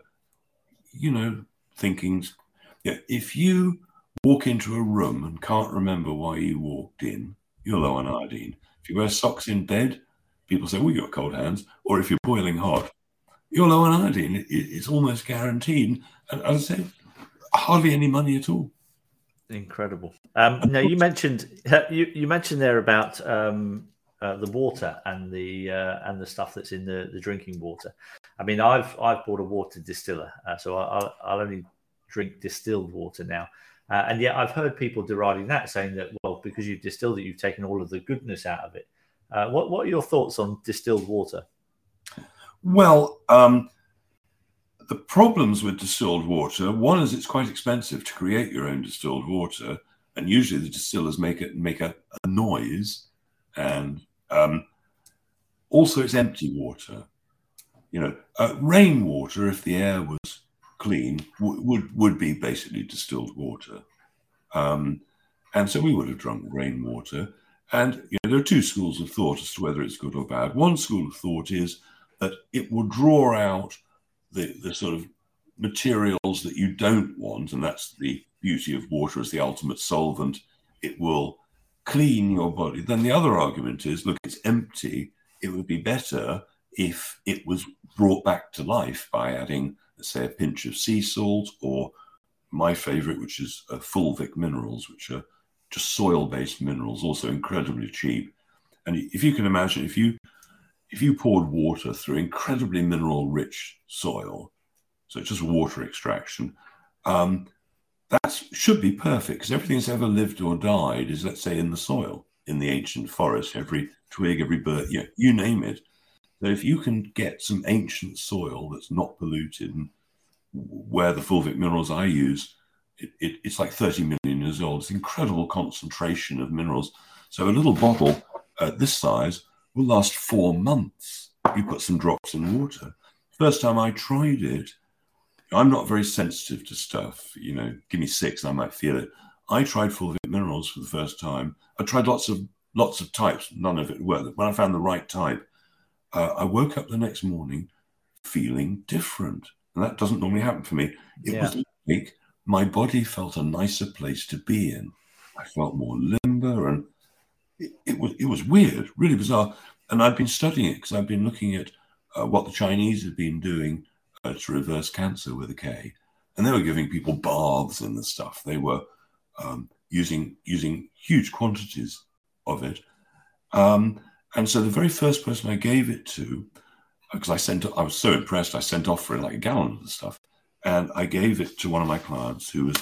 you know, thinking's, yeah. If you walk into a room and can't remember why you walked in, you're low on iodine. If you wear socks in bed, people say, well, you've got cold hands. Or if you're boiling hot, you're low on iodine. It, it, it's almost guaranteed. And as I say, hardly any money at all. Incredible. Um, now, you mentioned, you, you mentioned there about... Um... Uh, the water and the uh, and the stuff that's in the, the drinking water. I mean, I've I've bought a water distiller, uh, so I, I'll, I'll only drink distilled water now. Uh, and yet, I've heard people deriding that, saying that well, because you've distilled it, you've taken all of the goodness out of it. Uh, what what are your thoughts on distilled water? Well, um, the problems with distilled water. One is it's quite expensive to create your own distilled water, and usually the distillers make it make a, a noise. And um, also, it's empty water. You know, uh, rainwater, if the air was clean, w- would would be basically distilled water. Um, and so we would have drunk rainwater. And you know, there are two schools of thought as to whether it's good or bad. One school of thought is that it will draw out the the sort of materials that you don't want, and that's the beauty of water as the ultimate solvent. It will clean your body. Then the other argument is, look, it's empty. It would be better if it was brought back to life by adding, let's say, a pinch of sea salt, or my favorite, which is uh, fulvic minerals, which are just soil-based minerals, also incredibly cheap. And if you can imagine, if you if you poured water through incredibly mineral-rich soil, so just water extraction, um, that should be perfect, because everything that's ever lived or died is, let's say, in the soil, in the ancient forest, every twig, every bird, you know, you name it. So if you can get some ancient soil that's not polluted, and where the fulvic minerals I use, it, it, it's like thirty million years old. It's an incredible concentration of minerals. So a little bottle uh, this size will last four months. You put some drops in water. First time I tried it, I'm not very sensitive to stuff, you know, give me six and I might feel it. I tried fulvic minerals for the first time. I tried lots of lots of types. None of it worked. When I found the right type, uh, I woke up the next morning feeling different. And that doesn't normally happen for me. It yeah. was like my body felt a nicer place to be in. I felt more limber, and it, it was it was weird, really bizarre. And I've been studying it because I've been looking at uh, what the Chinese have been doing to reverse cancer with a K, and they were giving people baths in the stuff. They were um, using using huge quantities of it, um, And so the very first person I gave it to, because I sent, I was so impressed, I sent off for like a gallon of the stuff, and I gave it to one of my clients who was,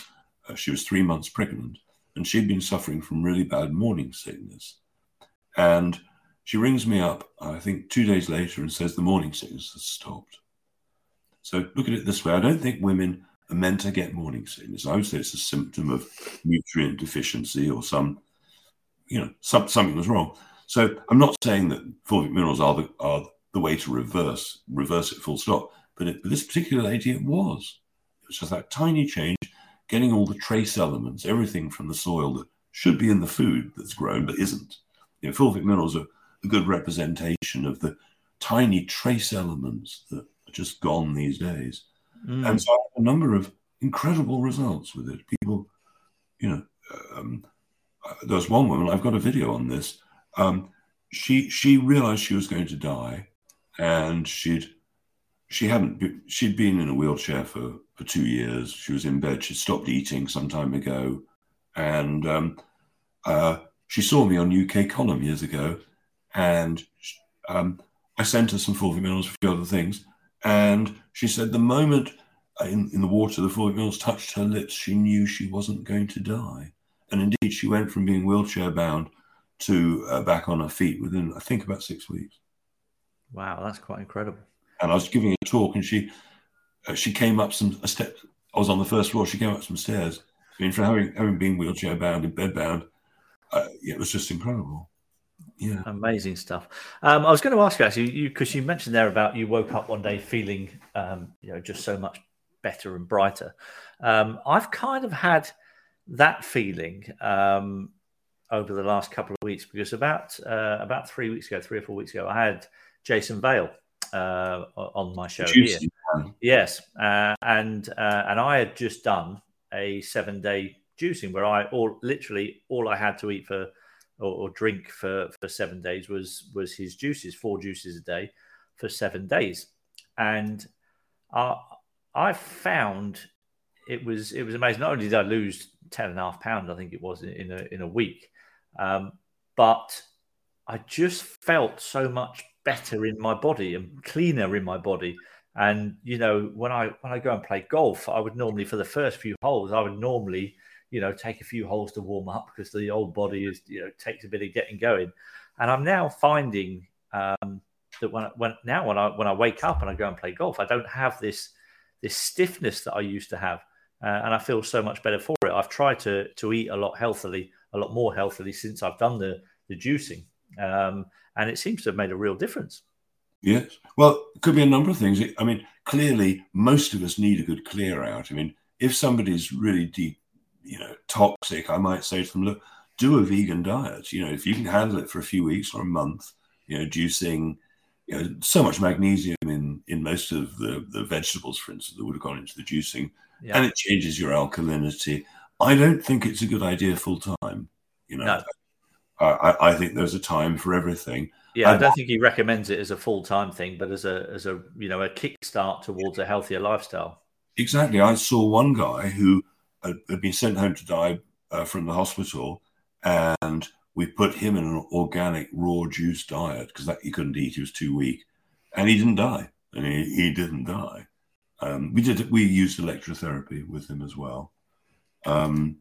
uh, she was three months pregnant, and she'd been suffering from really bad morning sickness. And she rings me up, I think two days later, and says the morning sickness has stopped. So look at it this way. I don't think women are meant to get morning sickness. I would say it's a symptom of nutrient deficiency or some, you know, some, something was wrong. So I'm not saying that fulvic minerals are the, are the way to reverse, reverse it full stop. But it, this particular lady, it was. It was just that tiny change, getting all the trace elements, everything from the soil that should be in the food that's grown but isn't. You know, fulvic minerals are a good representation of the tiny trace elements that are just gone these days. Mm. And so I had a number of incredible results with it. People, you know, um, there's one woman, I've got a video on this. Um, she she realized she was going to die, and she'd she hadn't be, she'd been in a wheelchair for, for two years. She was in bed. She'd stopped eating some time ago, and um, uh, she saw me on U K Column years ago, and um, I sent her some fulvic minerals, a few other things, and she said the moment in, in the water the fulvic minerals touched her lips, she knew she wasn't going to die, and indeed she went from being wheelchair bound to uh, back on her feet within, I think, about six weeks. Wow, that's quite incredible. And I was giving a talk, and she uh, she came up some a step. I was on the first floor. She came up some stairs. I mean, for having having been wheelchair bound and bed bound, uh, it was just incredible. Yeah, amazing stuff. Um, I was going to ask you actually, because you, you mentioned there about you woke up one day feeling, um, you know, just so much better and brighter. Um, I've kind of had that feeling. Um, over the last couple of weeks, because about uh, about three weeks ago, three or four weeks ago, I had Jason Vale uh, on my show here. Yes, uh, and uh, and I had just done a seven day juicing where I all literally all I had to eat for or, or drink for for seven days was was his juices, four juices a day for seven days, and I I found it was it was amazing. Not only did I lose ten and a half pounds, I think it was in a in a week. Um, but I just felt so much better in my body and cleaner in my body. And, you know, when I, when I go and play golf, I would normally, for the first few holes, I would normally, you know, take a few holes to warm up because the old body is, you know, takes a bit of getting going. And I'm now finding, um, that when, I, when, now when I, when I wake up and I go and play golf, I don't have this, this stiffness that I used to have. Uh, and I feel so much better for it. I've tried to, to eat a lot healthily, a lot more healthily since I've done the, the juicing. Um, and it seems to have made a real difference. Yes. Well, it could be a number of things. I mean, clearly, most of us need a good clear out. I mean, if somebody's really deep, you know, toxic, I might say to them, look, do a vegan diet. You know, if you can handle it for a few weeks or a month, you know, juicing, you know, so much magnesium in, in most of the, the vegetables, for instance, that would have gone into the juicing. Yeah. And it changes your alkalinity. I don't think it's a good idea full time. You know, no. I, I think there's a time for everything. Yeah, I, I don't think he recommends it as a full time thing, but as a as a you know a kickstart towards a healthier lifestyle. Exactly. I saw one guy who had, had been sent home to die uh, from the hospital, and we put him in an organic raw juice diet because that he couldn't eat; he was too weak, and he didn't die. I mean, he, he didn't die. Um, we did. We used electrotherapy with him as well. Um,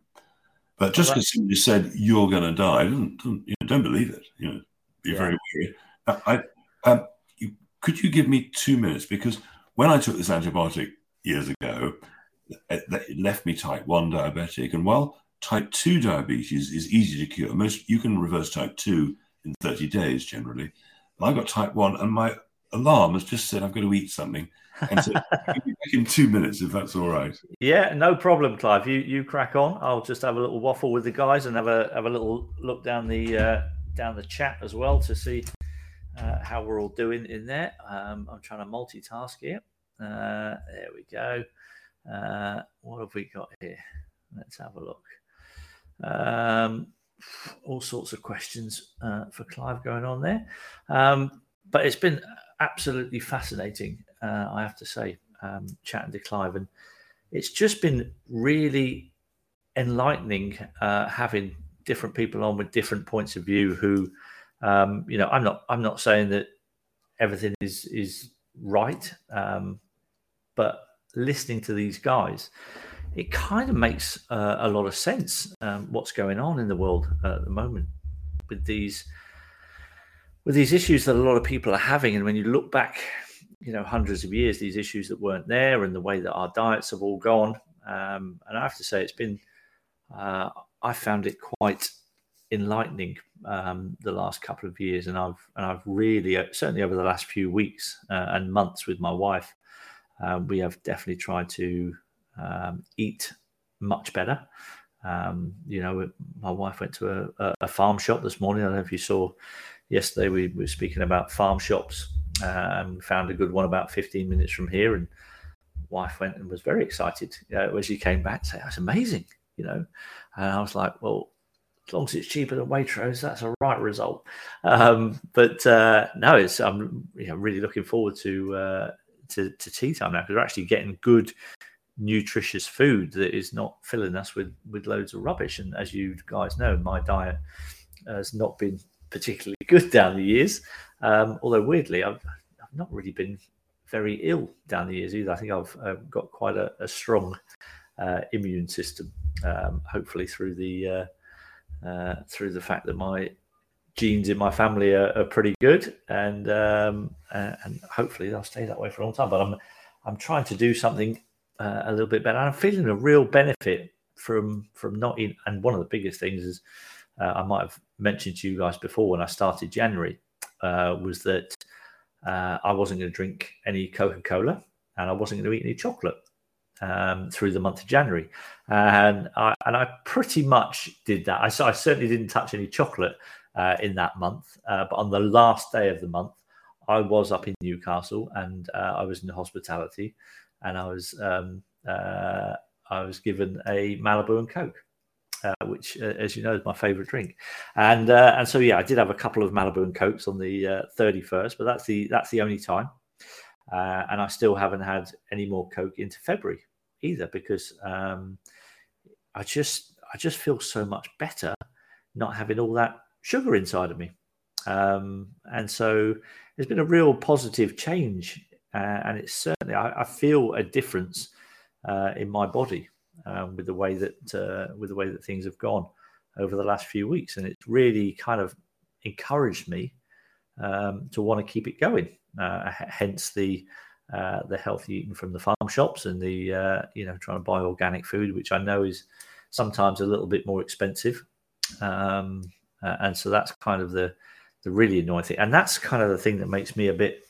but just because somebody said you're going to die, don't don't, you know, don't believe it. You know, be yeah. very worried. I, I um, you, could you give me two minutes because when I took this antibiotic years ago, it, it left me type one diabetic. And while type two diabetes is easy to cure, most you can reverse type two in thirty days generally. And I got type one, and my alarm has just said I've got to eat something. And so I'll be back in two minutes if that's all right. Yeah, no problem, Clive. You you crack on. I'll just have a little waffle with the guys and have a have a little look down the uh, down the chat as well to see uh, how we're all doing in there. Um, I'm trying to multitask here. Uh, there we go. Uh, what have we got here? Let's have a look. Um, all sorts of questions uh, for Clive going on there. Um, but it's been absolutely fascinating. Uh, I have to say, um, chatting to Clive, and it's just been really enlightening uh, having different people on with different points of view who Um, you know, I'm not I'm not saying that everything is is right, um, but listening to these guys, it kind of makes uh, a lot of sense um, what's going on in the world uh, at the moment with these with these issues that a lot of people are having. And when you look back, you know, hundreds of years, these issues that weren't there, and the way that our diets have all gone. Um, and I have to say, it's been uh, I found it quite enlightening um, the last couple of years, and I've and I've really certainly over the last few weeks uh, and months with my wife, uh, we have definitely tried to um, eat much better. Um, you know, my wife went to a, a farm shop this morning. I don't know if you saw yesterday. We were speaking about farm shops. Um, found a good one about fifteen minutes from here, and wife went and was very excited uh, when she came back. Say, that's amazing, you know. And I was like, well, as long as it's cheaper than Waitrose, that's a right result. Um, but uh, no, it's I'm you know, really looking forward to uh, to, to tea time now, because we're actually getting good, nutritious food that is not filling us with with loads of rubbish. And as you guys know, my diet has not been particularly good down the years. Um, although weirdly, I've, I've not really been very ill down the years either. I think I've, I've got quite a, a strong uh, immune system, um, hopefully through the uh, uh, through the fact that my genes in my family are, are pretty good, and um, uh, and hopefully they'll stay that way for a long time. But I'm I'm trying to do something uh, a little bit better. I'm feeling a real benefit from from not eating. And one of the biggest things is uh, I might have mentioned to you guys before when I started January. Uh, was that uh, I wasn't going to drink any Coca-Cola, and I wasn't going to eat any chocolate um, through the month of January. And I, and I pretty much did that. I, so I certainly didn't touch any chocolate uh, in that month. Uh, but on the last day of the month, I was up in Newcastle, and uh, I was in hospitality, and I was um, uh, I was given a Malibu and Coke. Uh, which, uh, as you know, is my favourite drink, and uh, and so yeah, I did have a couple of Malibu and Cokes on the uh, thirty-first, but that's the that's the only time, uh, and I still haven't had any more Coke into February either, because um, I just I just feel so much better not having all that sugar inside of me, um, and so there's been a real positive change, uh, and it's certainly I, I feel a difference uh, in my body. Um, with the way that uh, with the way that things have gone over the last few weeks, and it's really kind of encouraged me um, to want to keep it going. Uh, hence the uh, the healthy eating from the farm shops, and the uh, you know trying to buy organic food, which I know is sometimes a little bit more expensive, um, uh, and so that's kind of the the really annoying thing, and that's kind of the thing that makes me a bit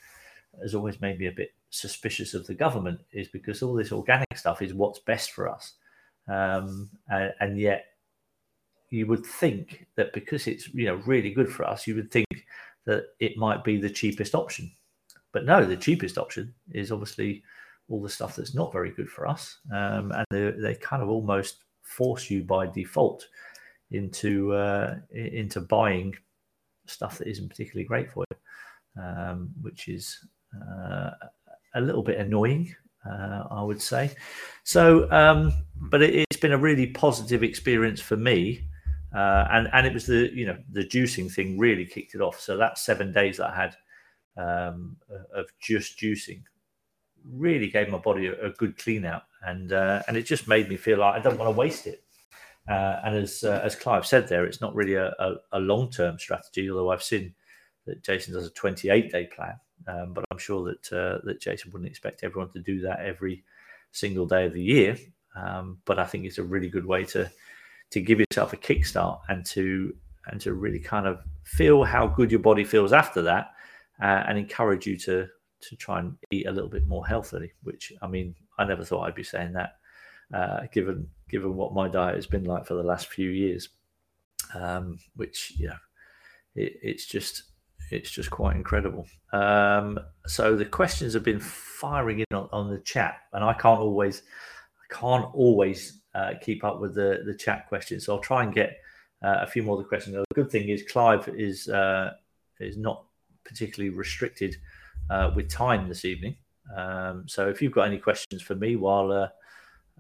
has always made me a bit suspicious of the government, is because all this organic stuff is what's best for us. Um, and, and yet you would think that because it's, you know, really good for us, you would think that it might be the cheapest option. But no, the cheapest option is obviously all the stuff that's not very good for us. Um, and they, they kind of almost force you by default into uh, into buying stuff that isn't particularly great for you, um, which is uh, a little bit annoying. Uh, I would say. So, um, but it, it's been a really positive experience for me, uh, and and it was the you know the juicing thing really kicked it off. So that seven days that I had um, of just juicing really gave my body a, a good clean out, and uh, and it just made me feel like I don't want to waste it. Uh, and as uh, as Clive said there, it's not really a, a, a long term strategy. Although I've seen that Jason does a twenty-eight day plan. Um, but I'm sure that uh, that Jason wouldn't expect everyone to do that every single day of the year. Um, but I think it's a really good way to to give yourself a kickstart and to and to really kind of feel how good your body feels after that, uh, and encourage you to to try and eat a little bit more healthily. Which I mean, I never thought I'd be saying that, uh, given given what my diet has been like for the last few years. Um, which you know, it, it's just. It's just quite incredible. Um, so the questions have been firing in on, on the chat, and I can't always, I can't always uh, keep up with the, the chat questions. So I'll try and get uh, a few more of the questions. Now, the good thing is Clive is uh, is not particularly restricted uh, with time this evening. Um, so if you've got any questions for me while uh,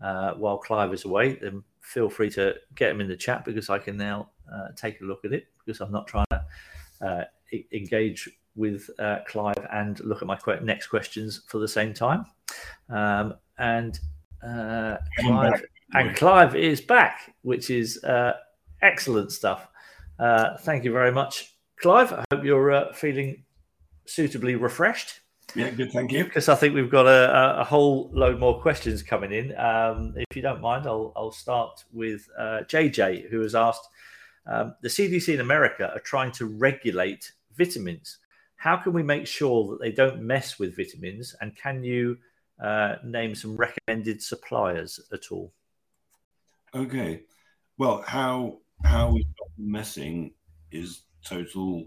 uh, while Clive is away, then feel free to get them in the chat, because I can now uh, take a look at it, because I'm not trying to uh, engage with uh, Clive and look at my qu next questions for the same time. Um, and uh, Clive, and Clive is back, which is uh, excellent stuff. Uh, thank you very much, Clive. I hope you're uh, feeling suitably refreshed. Yeah, good, thank you. Because I think we've got a, a whole load more questions coming in. Um, if you don't mind, I'll, I'll start with uh, J J, who has asked, um, the C D C in America are trying to regulate vitamins. How can we make sure that they don't mess with vitamins? And can you uh, name some recommended suppliers at all? Okay. Well, how, how we stop messing is total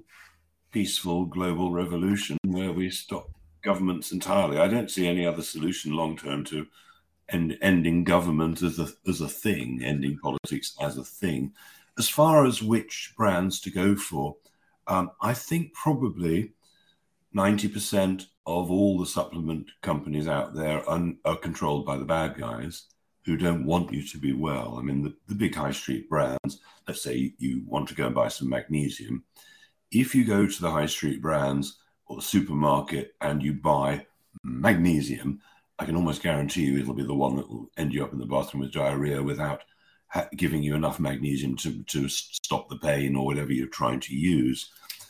peaceful global revolution where we stop governments entirely. I don't see any other solution long term to end, ending government as a, as a thing, ending politics as a thing. As far as which brands to go for, um, I think probably ninety percent of all the supplement companies out there are, are controlled by the bad guys who don't want you to be well. I mean, the, the big high street brands, let's say you want to go and buy some magnesium. If you go to the high street brands or the supermarket and you buy magnesium, I can almost guarantee you it'll be the one that will end you up in the bathroom with diarrhea without ha giving you enough magnesium to, to stop the pain or whatever you're trying to use.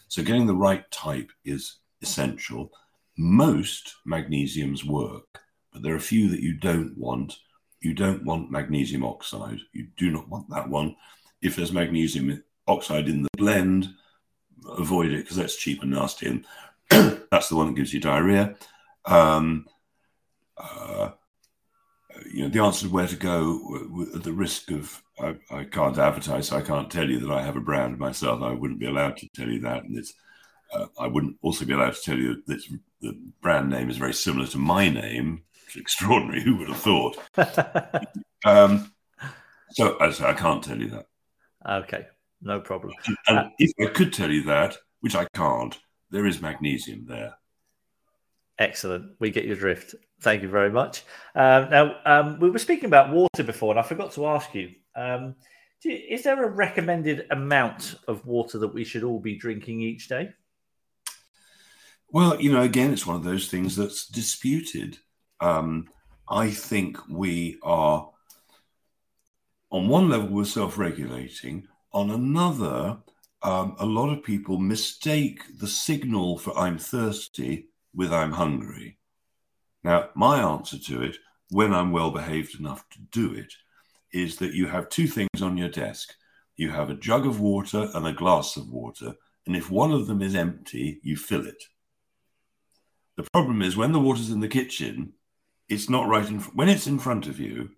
So getting the right type is essential. Most magnesiums work, but there are a few that you don't want. You don't want magnesium oxide. You do not want that one. If there's magnesium oxide in the blend, avoid it because that's cheap and nasty. And that's the one that gives you diarrhea. Um, uh, you know, the answer to where to go, at the risk of, I, I can't advertise, so I can't tell you that I have a brand myself. I wouldn't be allowed to tell you that. And it's, uh, I wouldn't also be allowed to tell you that this, the brand name is very similar to my name. It's extraordinary. Who would have thought? um, so, so I can't tell you that. Okay, no problem. And uh, if I could tell you that, which I can't, there is magnesium there. Excellent. We get your drift. Thank you very much. Um, now, um, we were speaking about water before, and I forgot to ask you, um, do you, is there a recommended amount of water that we should all be drinking each day? Well, you know, again, it's one of those things that's disputed. Um, I think we are, on one level, we're self-regulating. On another, Um, a lot of people mistake the signal for I'm thirsty with I'm hungry. Now, my answer to it, when I'm well behaved enough to do it, is that you have two things on your desk. You have a jug of water and a glass of water. And if one of them is empty, you fill it. The problem is when the water's in the kitchen, it's not right in, when it's in front of you,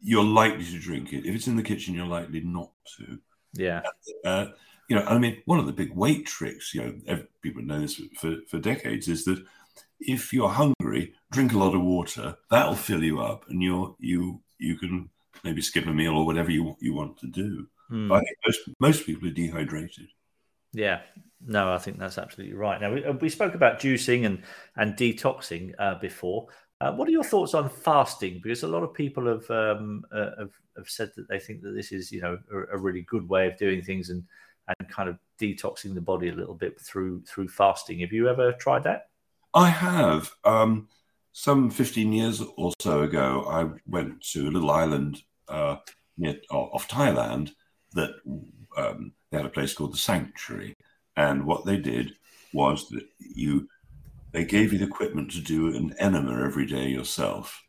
you're likely to drink it. If it's in the kitchen, you're likely not to. Yeah. Uh, You know, I mean, one of the big weight tricks, you know, people know this for, for decades, is that if you're hungry, drink a lot of water. That'll fill you up, and you're you you can maybe skip a meal or whatever you you want to do. Mm. But I think most most people are dehydrated. Yeah, no, I think that's absolutely right. Now we, we spoke about juicing and and detoxing uh, before. Uh, what are your thoughts on fasting? Because a lot of people have um, uh, have, have said that they think that this is, you know, a, a really good way of doing things and. And kind of detoxing the body a little bit through through fasting. Have you ever tried that? I have. Um, some fifteen years or so ago, I went to a little island uh, near off Thailand that um, they had a place called the Sanctuary, and what they did was that you they gave you the equipment to do an enema every day yourself,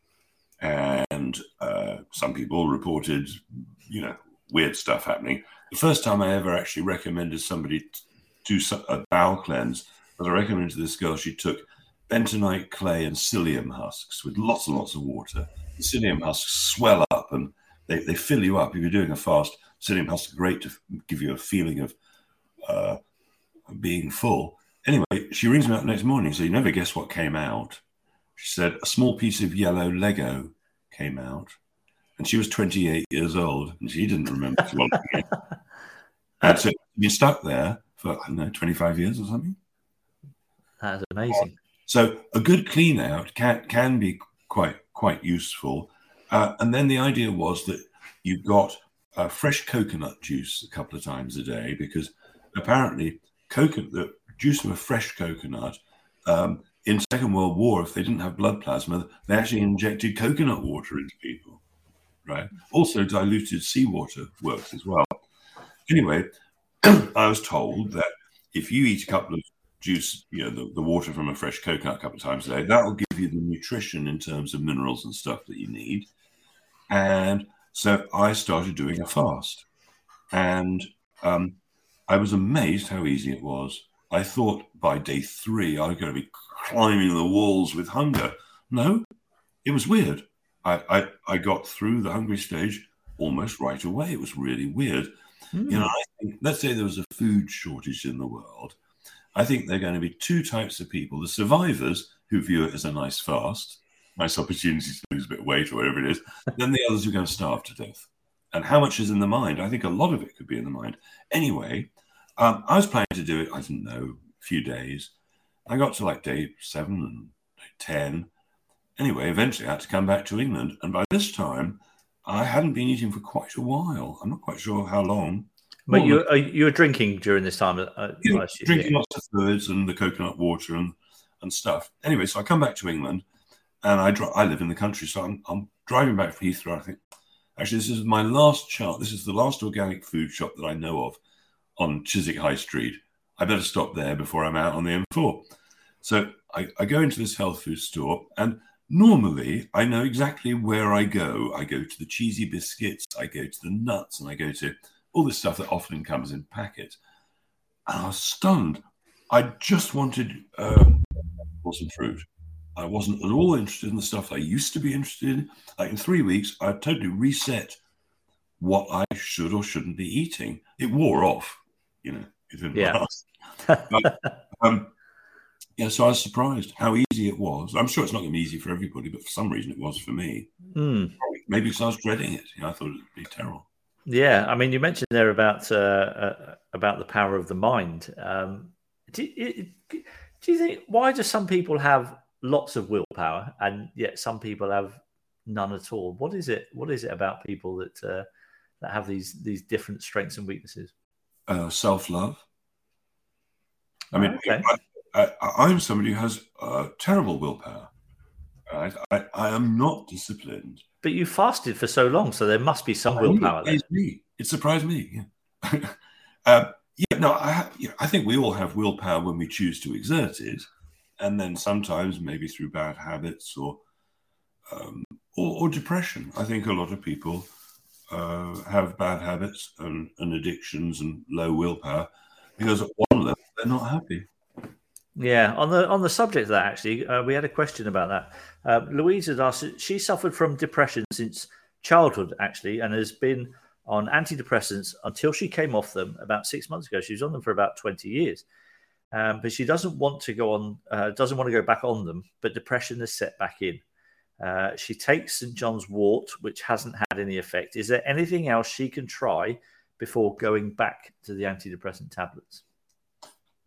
and uh, some people reported, you know, weird stuff happening. The first time I ever actually recommended somebody do a bowel cleanse, as I recommended this girl, she took bentonite clay and psyllium husks with lots and lots of water. The psyllium husks swell up and they, they fill you up. If you're doing a fast, psyllium husks are great to give you a feeling of uh, being full. Anyway, she rings me up the next morning, so you never guess what came out. She said a small piece of yellow Lego came out. And she was twenty-eight years old, and she didn't remember swallowing it. And so you're stuck there for, I don't know, twenty-five years or something. That is amazing. So a good clean out can, can be quite, quite useful. Uh, and then the idea was that you got uh, fresh coconut juice a couple of times a day, because apparently coconut, the juice of a fresh coconut, um, in the Second World War, if they didn't have blood plasma, they actually injected coconut water into people, right? Also diluted seawater works as well. Anyway, I was told that if you eat a couple of juice, you know, the, the water from a fresh coconut a couple of times a day, that will give you the nutrition in terms of minerals and stuff that you need. And so I started doing a fast, and um, I was amazed how easy it was. I thought by day three, I was going to be climbing the walls with hunger. No, it was weird. I, I, I got through the hungry stage almost right away. It was really weird. Mm. You know, I think, let's say there was a food shortage in the world. I think there are going to be two types of people: the survivors, who view it as a nice fast, nice opportunity to lose a bit of weight or whatever it is, then the others who are going to starve to death. And how much is in the mind? I think a lot of it could be in the mind. Anyway, um, I was planning to do it, I didn't know, a few days. I got to like day seven and day ten. Anyway, eventually I had to come back to England. And by this time, I hadn't been eating for quite a while. I'm not quite sure how long. But you you were drinking during this time? Uh, yeah, last year, drinking yeah. lots of fluids and the coconut water and, and stuff. Anyway, so I come back to England, and I dri I live in the country, so I'm, I'm driving back from Heathrow. I think, actually, this is my last chance. This is the last organic food shop that I know of on Chiswick High Street. I better stop there before I'm out on the M four. So I, I go into this health food store, and normally I know exactly where I go. I go to the cheesy biscuits, I go to the nuts, and I go to all this stuff that often comes in packets. And I was stunned. I just wanted um, some fruit. I wasn't at all interested in the stuff I used to be interested in. Like in three weeks, I totally reset what I should or shouldn't be eating. It wore off, you know, it didn't yeah. last. But, um, yeah, so I was surprised how easy it was. I'm sure it's not going to be easy for everybody, but for some reason it was for me. Mm. Maybe because I was dreading it. You know, I thought it would be terrible. Yeah, I mean, you mentioned there about uh, uh, about the power of the mind. Um, do, you, do you think, why do some people have lots of willpower and yet some people have none at all? What is it? What is it about people that uh, that have these these different strengths and weaknesses? Uh, self-love. I mean, okay. I, I, I'm somebody who has uh, terrible willpower. Right? I, I am not disciplined. But you fasted for so long, so there must be some willpower there. It surprised me. Yeah, um, yeah no, I, you know, I think we all have willpower when we choose to exert it, and then sometimes maybe through bad habits or um, or, or depression. I think a lot of people uh, have bad habits and, and addictions and low willpower because at one level they're not happy. Yeah, on the on the subject of that, actually, uh, we had a question about that. Uh, Louise has asked, she suffered from depression since childhood, actually, and has been on antidepressants until she came off them about six months ago. She was on them for about twenty years, um, but she doesn't want to go on, uh, doesn't want to go back on them. But depression has set back in. Uh, she takes Saint John's wort, which hasn't had any effect. Is there anything else she can try before going back to the antidepressant tablets?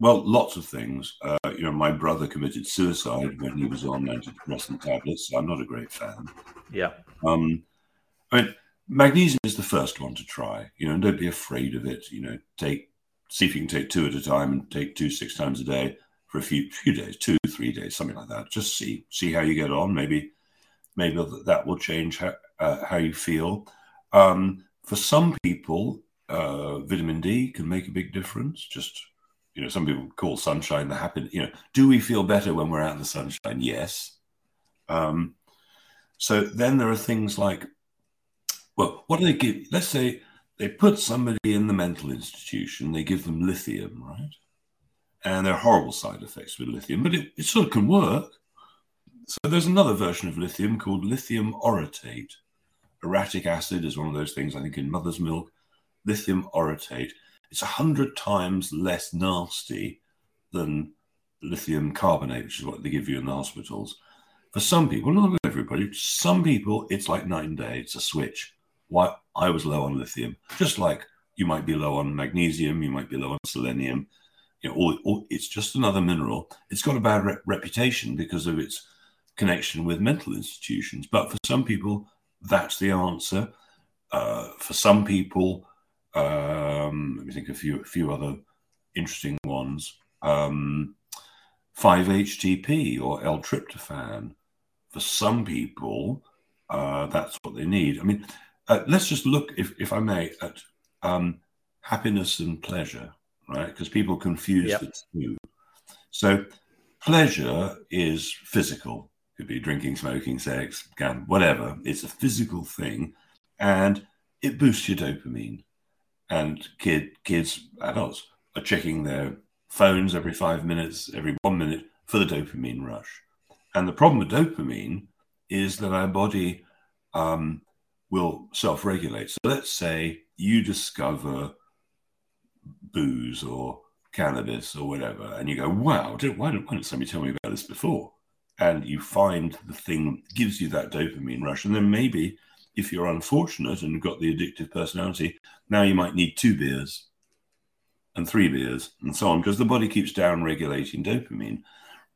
Well, lots of things. Uh, you know, my brother committed suicide when he was on antidepressant tablets. So I'm not a great fan. Yeah. Um, I mean, magnesium is the first one to try. You know, and don't be afraid of it. You know, take see if you can take two at a time and take two six times a day for a few few days, two three days, something like that. Just see see how you get on. Maybe maybe that will change how uh, how you feel. Um, for some people, uh, vitamin D can make a big difference. Just You know, some people call sunshine the happiness. You know, do we feel better when we're out in the sunshine? Yes. Um, so then there are things like, well, what do they give? Let's say they put somebody in the mental institution, they give them lithium, right? And there are horrible side effects with lithium, but it, it sort of can work. So there's another version of lithium called lithium orotate. Orotic acid is one of those things, I think, in mother's milk. Lithium orotate. It's a hundred times less nasty than lithium carbonate, which is what they give you in the hospitals. For some people, not everybody, some people, it's like night and day. It's a switch. Why I was low on lithium, just like you might be low on magnesium, you might be low on selenium. You know, all, all, it's just another mineral. It's got a bad re reputation because of its connection with mental institutions. But for some people, that's the answer. Uh, for some people. Um, let me think of a few, a few other interesting ones, um, five H T P or L-tryptophan. For some people, uh, that's what they need. I mean, uh, let's just look, if, if I may, at um, happiness and pleasure, right? Because people confuse yep. the two. So pleasure is physical. It could be drinking, smoking, sex, gambling, whatever. It's a physical thing, and it boosts your dopamine. And kid, kids, adults are checking their phones every five minutes, every one minute for the dopamine rush. And the problem with dopamine is that our body um, will self-regulate. So let's say you discover booze or cannabis or whatever, and you go, wow, did, why, didn't, why didn't somebody tell me about this before? And you find the thing that gives you that dopamine rush. And then maybe if you're unfortunate and got the addictive personality, now you might need two beers and three beers and so on, because the body keeps down-regulating dopamine.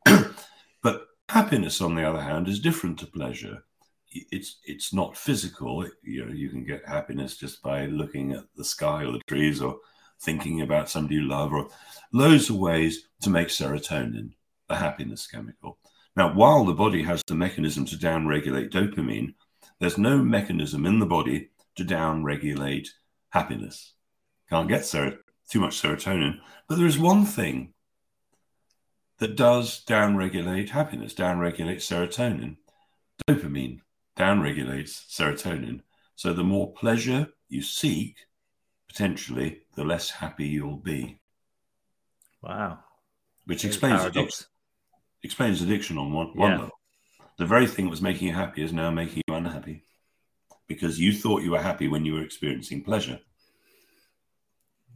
But happiness, on the other hand, is different to pleasure. It's it's not physical. It, you know, you can get happiness just by looking at the sky or the trees or thinking about somebody you love, or loads of ways to make serotonin, the happiness chemical. Now, while the body has the mechanism to down-regulate dopamine, there's no mechanism in the body to down-regulate happiness. Can't get ser- too much serotonin. But there is one thing that does down-regulate happiness, down-regulate serotonin. Dopamine down-regulates serotonin. So the more pleasure you seek, potentially, the less happy you'll be. Wow. Which explains addiction, explains addiction on one, one yeah. level. The very thing that was making you happy is now making you unhappy, because you thought you were happy when you were experiencing pleasure.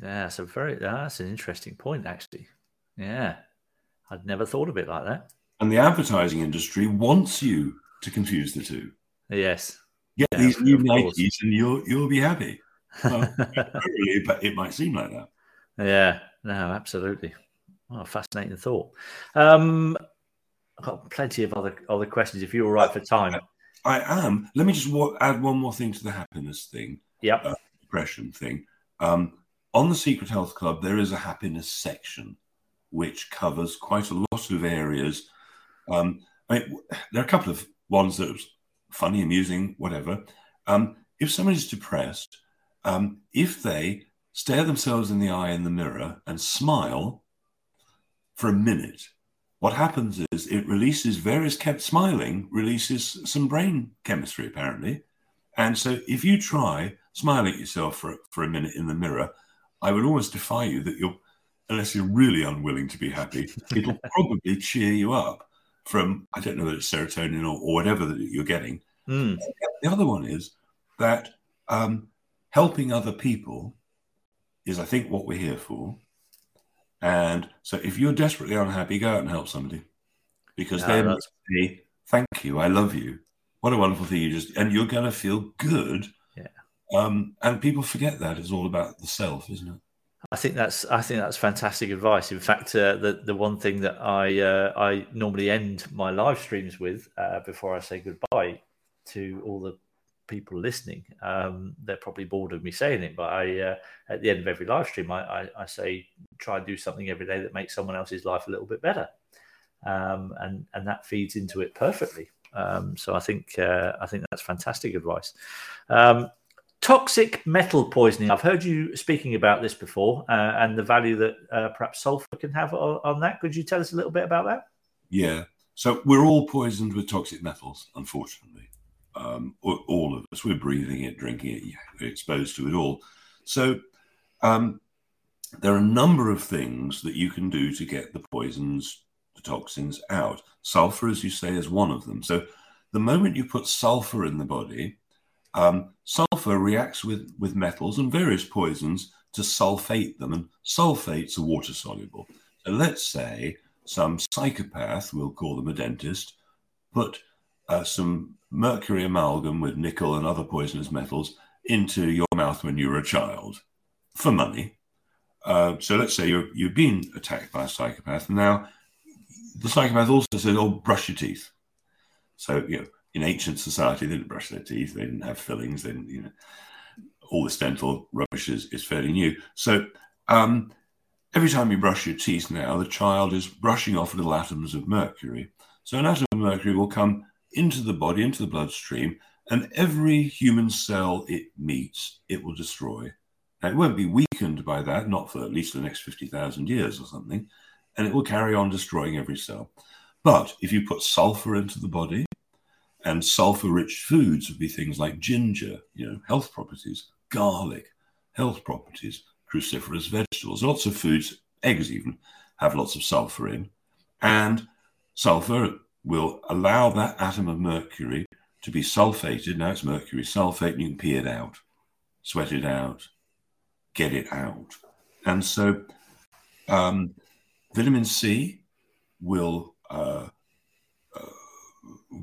Yeah, so very, that's an interesting point, actually. Yeah. I'd never thought of it like that. And the advertising industry wants you to confuse the two. Yes. Get yeah, these new Nikes and you'll, you'll be happy. Well, really, but it might seem like that. Yeah, no, absolutely. Oh, fascinating thought. Um, I've got plenty of other other questions, if you're all right for time. I, I am. Let me just wa- add one more thing to the happiness thing. Yep. Uh, depression thing. Um, on the Secret Health Club, there is a happiness section, which covers quite a lot of areas. Um, I mean, there are a couple of ones that are funny, amusing, whatever. Um, if somebody's depressed, um, if they stare themselves in the eye in the mirror and smile for a minute, what happens is it releases various, kept smiling releases some brain chemistry, apparently. And so if you try smiling at yourself for, for a minute in the mirror, I would almost defy you that you'll, unless you're really unwilling to be happy, it'll probably cheer you up from, I don't know whether it's serotonin or, or whatever that you're getting. Mm. The other one is that um, helping other people is, I think, what we're here for. And so if you're desperately unhappy, go out and help somebody, because yeah, they must say, thank you, I love you. What a wonderful thing you just, and you're going to feel good. Yeah. Um, and people forget that it's all about the self, isn't it? I think that's I think that's fantastic advice. In fact, uh, the the one thing that I uh, I normally end my live streams with uh, before I say goodbye to all the people listening, um, they're probably bored of me saying it, but I uh, at the end of every live stream, I, I, I say try and do something every day that makes someone else's life a little bit better, um, and and that feeds into it perfectly. Um, so I think uh, I think that's fantastic advice. Um, Toxic metal poisoning. I've heard you speaking about this before, uh, and the value that uh, perhaps sulfur can have on, on that. Could you tell us a little bit about that? Yeah. So we're all poisoned with toxic metals, unfortunately. Um, all of us. We're breathing it, drinking it, yeah, we're exposed to it all. So um, there are a number of things that you can do to get the poisons, the toxins out. Sulfur, as you say, is one of them. So the moment you put sulfur in the body, Um, sulfur reacts with, with metals and various poisons to sulfate them, and sulfates are water soluble. So let's say some psychopath, we'll call them a dentist, put uh, some mercury amalgam with nickel and other poisonous metals into your mouth when you were a child for money. Uh, so let's say you're, you've been attacked by a psychopath, and now the psychopath also says, oh, brush your teeth. So, you know, in ancient society, they didn't brush their teeth, they didn't have fillings, they didn't, you know, all this dental rubbish is, is fairly new. So um, Every time you brush your teeth now, the child is brushing off little atoms of mercury. So an atom of mercury will come into the body, into the bloodstream, and every human cell it meets, it will destroy. Now, it won't be weakened by that, not for at least the next fifty thousand years or something, and it will carry on destroying every cell. But if you put sulfur into the body, and sulfur-rich foods would be things like ginger, you know, health properties, garlic, health properties, cruciferous vegetables, lots of foods, eggs even, have lots of sulfur in. And sulfur will allow that atom of mercury to be sulfated. Now it's mercury sulfate, and you can pee it out, sweat it out, get it out. And so um, vitamin C will uh, uh,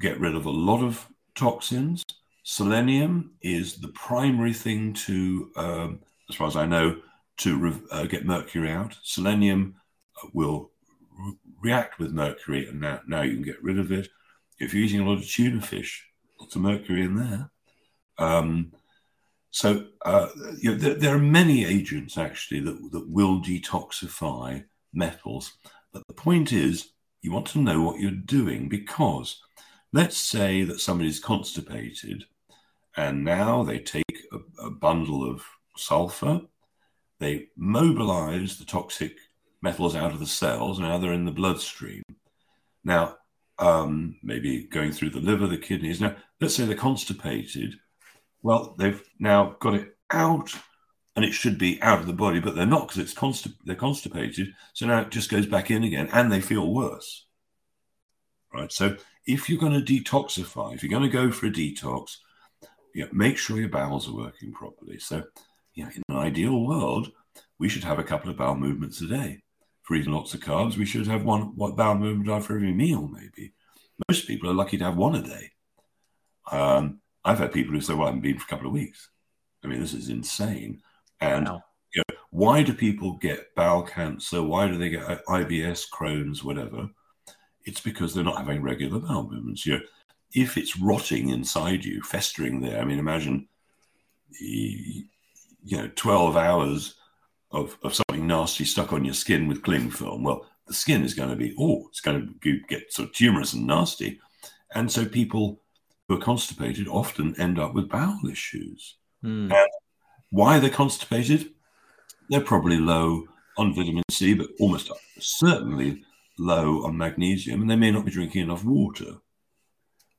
get rid of a lot of toxins. Selenium is the primary thing to, um, as far as I know, to uh, get mercury out. Selenium will re react with mercury, and now, now you can get rid of it. If you're eating a lot of tuna fish, lots of mercury in there. Um, so uh, you know, there, there are many agents, actually, that, that will detoxify metals. But the point is, you want to know what you're doing, because let's say that somebody's constipated, and now they take a, a bundle of sulfur, they mobilize the toxic metals out of the cells, now they're in the bloodstream. Now, um, maybe going through the liver, the kidneys. Now, let's say they're constipated. Well, they've now got it out, and it should be out of the body, but they're not, because it's constip they're constipated, so now it just goes back in again, and they feel worse. Right? So if you're going to detoxify, if you're going to go for a detox, you know, make sure your bowels are working properly. So you know, in an ideal world, we should have a couple of bowel movements a day. For eating lots of carbs, we should have one bowel movement after every meal, maybe. Most people are lucky to have one a day. Um, I've had people who say, well, I haven't been for a couple of weeks. I mean, this is insane. And wow. You know, why do people get bowel cancer? Why do they get I B S, Crohn's, whatever? It's because they're not having regular bowel movements. You know, if it's rotting inside you, festering there, I mean, imagine you know, twelve hours of, of something nasty stuck on your skin with cling film. Well, the skin is going to be, oh, it's going to get sort of tumorous and nasty. And so people who are constipated often end up with bowel issues. Mm. And why they're constipated? They're probably low on vitamin C, but almost certainly low on magnesium, and they may not be drinking enough water.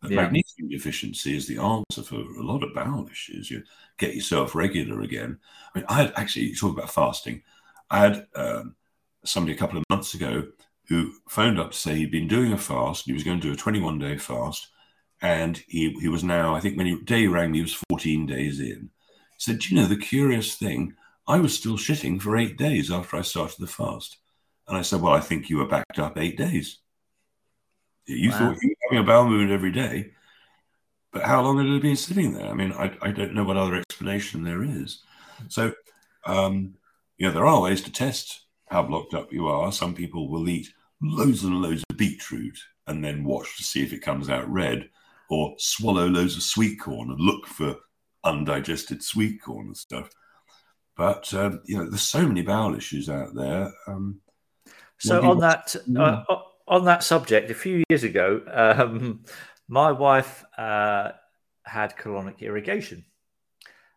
But yeah. Magnesium deficiency is the answer for a lot of bowel issues. You get yourself regular again. I mean, I had actually, you talk about fasting. I had um, somebody a couple of months ago who phoned up to say he'd been doing a fast. He was going to do a twenty-one day fast, and he, he was now, I think when he, day he rang me, he was fourteen days in. He said, do you know the curious thing? I was still shitting for eight days after I started the fast. And I said, well, I think you were backed up eight days. You wow. thought you were having a bowel movement every day, but how long had it been sitting there? I mean, I, I don't know what other explanation there is. So, um, you know, there are ways to test how blocked up you are. Some people will eat loads and loads of beetroot and then watch to see if it comes out red, or swallow loads of sweet corn and look for undigested sweet corn and stuff. But, um, you know, there's so many bowel issues out there. Um, So on that uh, on that subject, a few years ago, um, my wife uh, had colonic irrigation,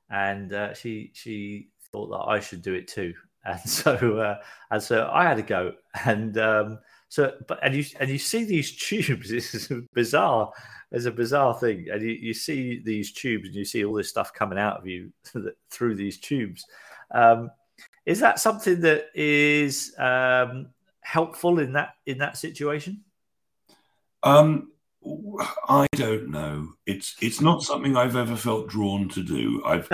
and uh, she she thought that I should do it too, and so uh, and so I had a go, and um, so but and you and you see these tubes. This is bizarre. It's a bizarre thing, and you, you see these tubes, and you see all this stuff coming out of you through these tubes. Um, is that something that is um, helpful in that in that situation? um I don't know, it's it's not something I've ever felt drawn to do. I've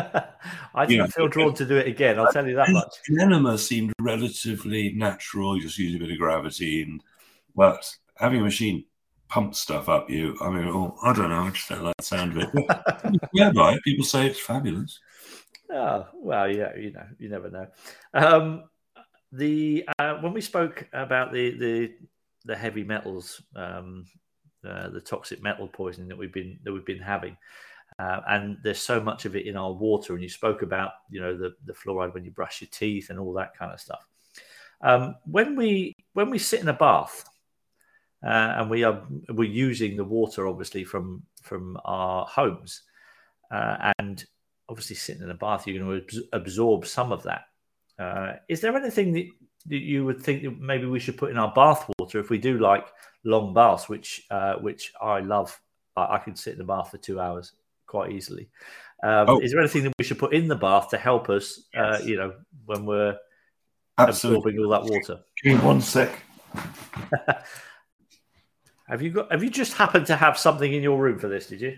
I didn't know, feel drawn it, to do it again, I'll tell you that much. Enema seemed relatively natural, you just use a bit of gravity, and but having a machine pump stuff up you, I mean, oh, I don't know, I just don't like the sound of it. Yeah, right, people say it's fabulous. Oh well, yeah, you know, you never know. um The uh, when we spoke about the the, the heavy metals, um, uh, the toxic metal poisoning that we've been that we've been having, uh, and there's so much of it in our water. And you spoke about you know the the fluoride when you brush your teeth and all that kind of stuff. Um, when we when we sit in a bath uh, and we are we're using the water obviously from from our homes, uh, and obviously sitting in a bath, you're going to absorb some of that. Uh, is there anything that you would think that maybe we should put in our bath water if we do like long baths, which uh, which I love? I, I can sit in the bath for two hours quite easily. Um, oh. Is there anything that we should put in the bath to help us? Yes. Uh, you know, when we're Absolutely. absorbing all that water. Give me one sec. Have you got? Have you just happened to have something in your room for this? Did you?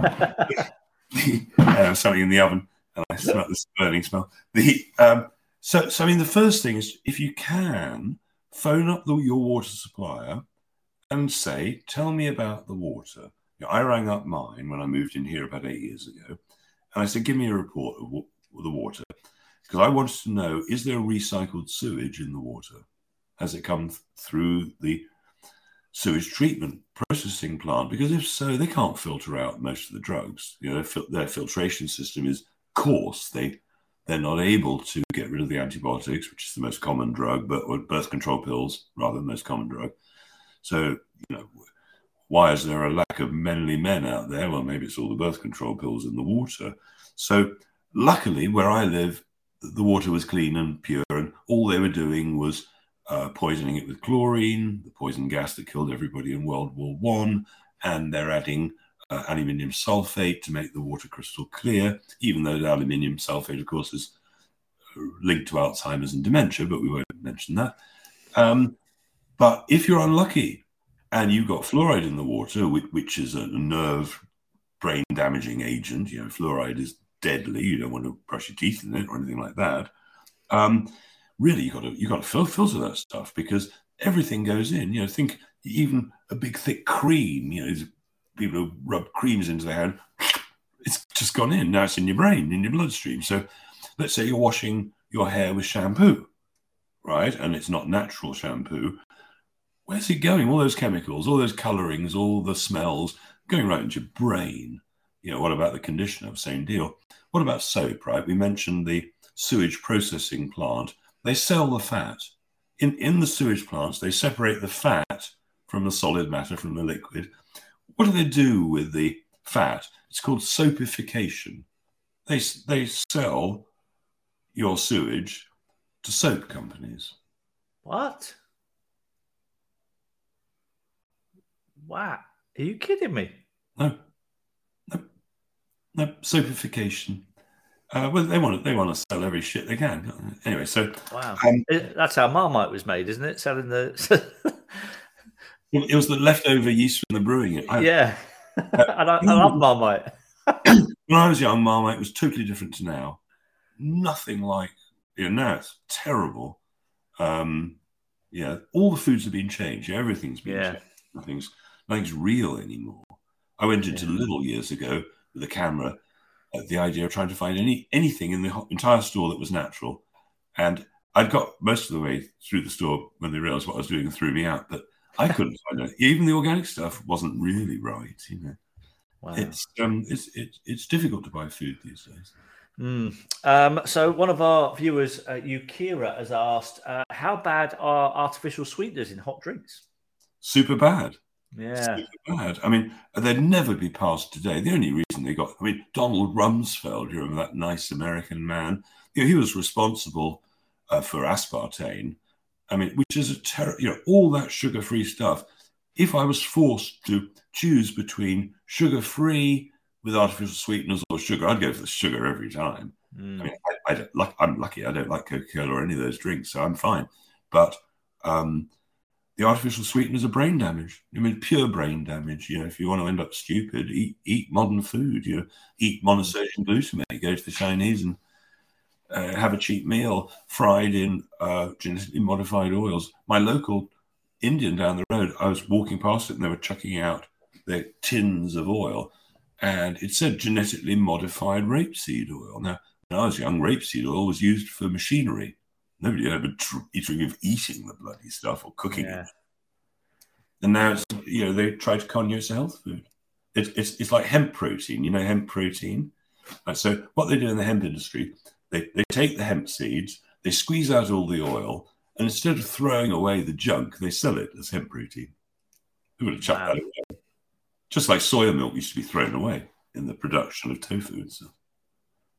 uh, something in the oven, and I smell this burning smell. The um, so so I mean, the first thing is, if you can, phone up the, your water supplier and say, "Tell me about the water." You know, I rang up mine when I moved in here about eight years ago, and I said, "Give me a report of w the water," because I wanted to know: is there recycled sewage in the water? Has it come th through the sewage treatment processing plant? Because if so, they can't filter out most of the drugs. You know, their, fil their filtration system is coarse. They they're not able to get rid of the antibiotics, which is the most common drug, but or birth control pills rather than the most common drug. So you know, why is there a lack of manly men out there? Well, maybe it's all the birth control pills in the water. So luckily, where I live, the water was clean and pure, and all they were doing was Uh, poisoning it with chlorine, the poison gas that killed everybody in World War One, and they're adding uh, aluminium sulfate to make the water crystal clear, even though the aluminium sulfate, of course, is linked to Alzheimer's and dementia, but we won't mention that. Um, but if you're unlucky and you've got fluoride in the water, which, which is a nerve brain-damaging agent, you know, fluoride is deadly, you don't want to brush your teeth in it or anything like that, um, really, you got to you got to filter that stuff, because everything goes in. You know, think even a big thick cream. You know, people who rub creams into their hand, it's just gone in. Now it's in your brain, in your bloodstream. So, let's say you're washing your hair with shampoo, right? And it's not natural shampoo. Where's it going? All those chemicals, all those colorings, all the smells going right into your brain. You know, what about the conditioner? Same deal. What about soap? Right? We mentioned the sewage processing plant. They sell the fat. In, in the sewage plants, they separate the fat from the solid matter, from the liquid. What do they do with the fat? It's called soapification. They, they sell your sewage to soap companies. What? Wow. Are you kidding me? No. No. No. Soapification. Uh, well, they want to, they want to sell every shit they can. Anyway, so wow, um, that's how Marmite was made, isn't it? Selling the well, it was the leftover yeast from the brewing. It. I, yeah, uh, and I, I love Marmite. When I was young, Marmite was totally different to now. Nothing like you know, now it's terrible. Um, yeah, all the foods have been changed. Everything's been yeah. changed. Nothing's nothing's real anymore. I went into yeah. Lidl years ago with a camera. Uh, the idea of trying to find any anything in the entire store that was natural, and I'd got most of the way through the store when they realized what I was doing threw me out, but I couldn't find it. Even the organic stuff wasn't really right, you know. Wow. It's um it's it's, it's difficult to buy food these days. Mm. Um so one of our viewers, uh, Yukira, has asked, uh, how bad are artificial sweeteners in hot drinks? Super bad. Yeah, super bad. I mean, they'd never be passed today. The only reason they got, I mean, Donald Rumsfeld, you remember that nice American man? You know, he was responsible uh, for aspartame. I mean, which is a terror. You know, all that sugar-free stuff. If I was forced to choose between sugar-free with artificial sweeteners or sugar, I'd go for the sugar every time. Mm. I mean, I, I don't, like, I'm lucky. I don't like Coca-Cola or any of those drinks, so I'm fine. But um, the artificial sweeteners are brain damage. I mean, pure brain damage. You know, if you want to end up stupid, eat eat modern food. You know, eat monosodium glutamate. Go to the Chinese and uh, have a cheap meal fried in uh, genetically modified oils. My local Indian down the road, I was walking past it and they were chucking out their tins of oil, and it said genetically modified rapeseed oil. Now, when I was young, rapeseed oil was used for machinery. Nobody had ever dreamed of eating the bloody stuff or cooking yeah. it. And now it's, you know, they try to conjure it's a health food. It's, it's, it's like hemp protein, you know, hemp protein. Right, so what they do in the hemp industry, they, they take the hemp seeds, They squeeze out all the oil, and instead of throwing away the junk, they sell it as hemp protein. Who would have chucked wow. that away? Just like soya milk used to be thrown away in the production of tofu and stuff.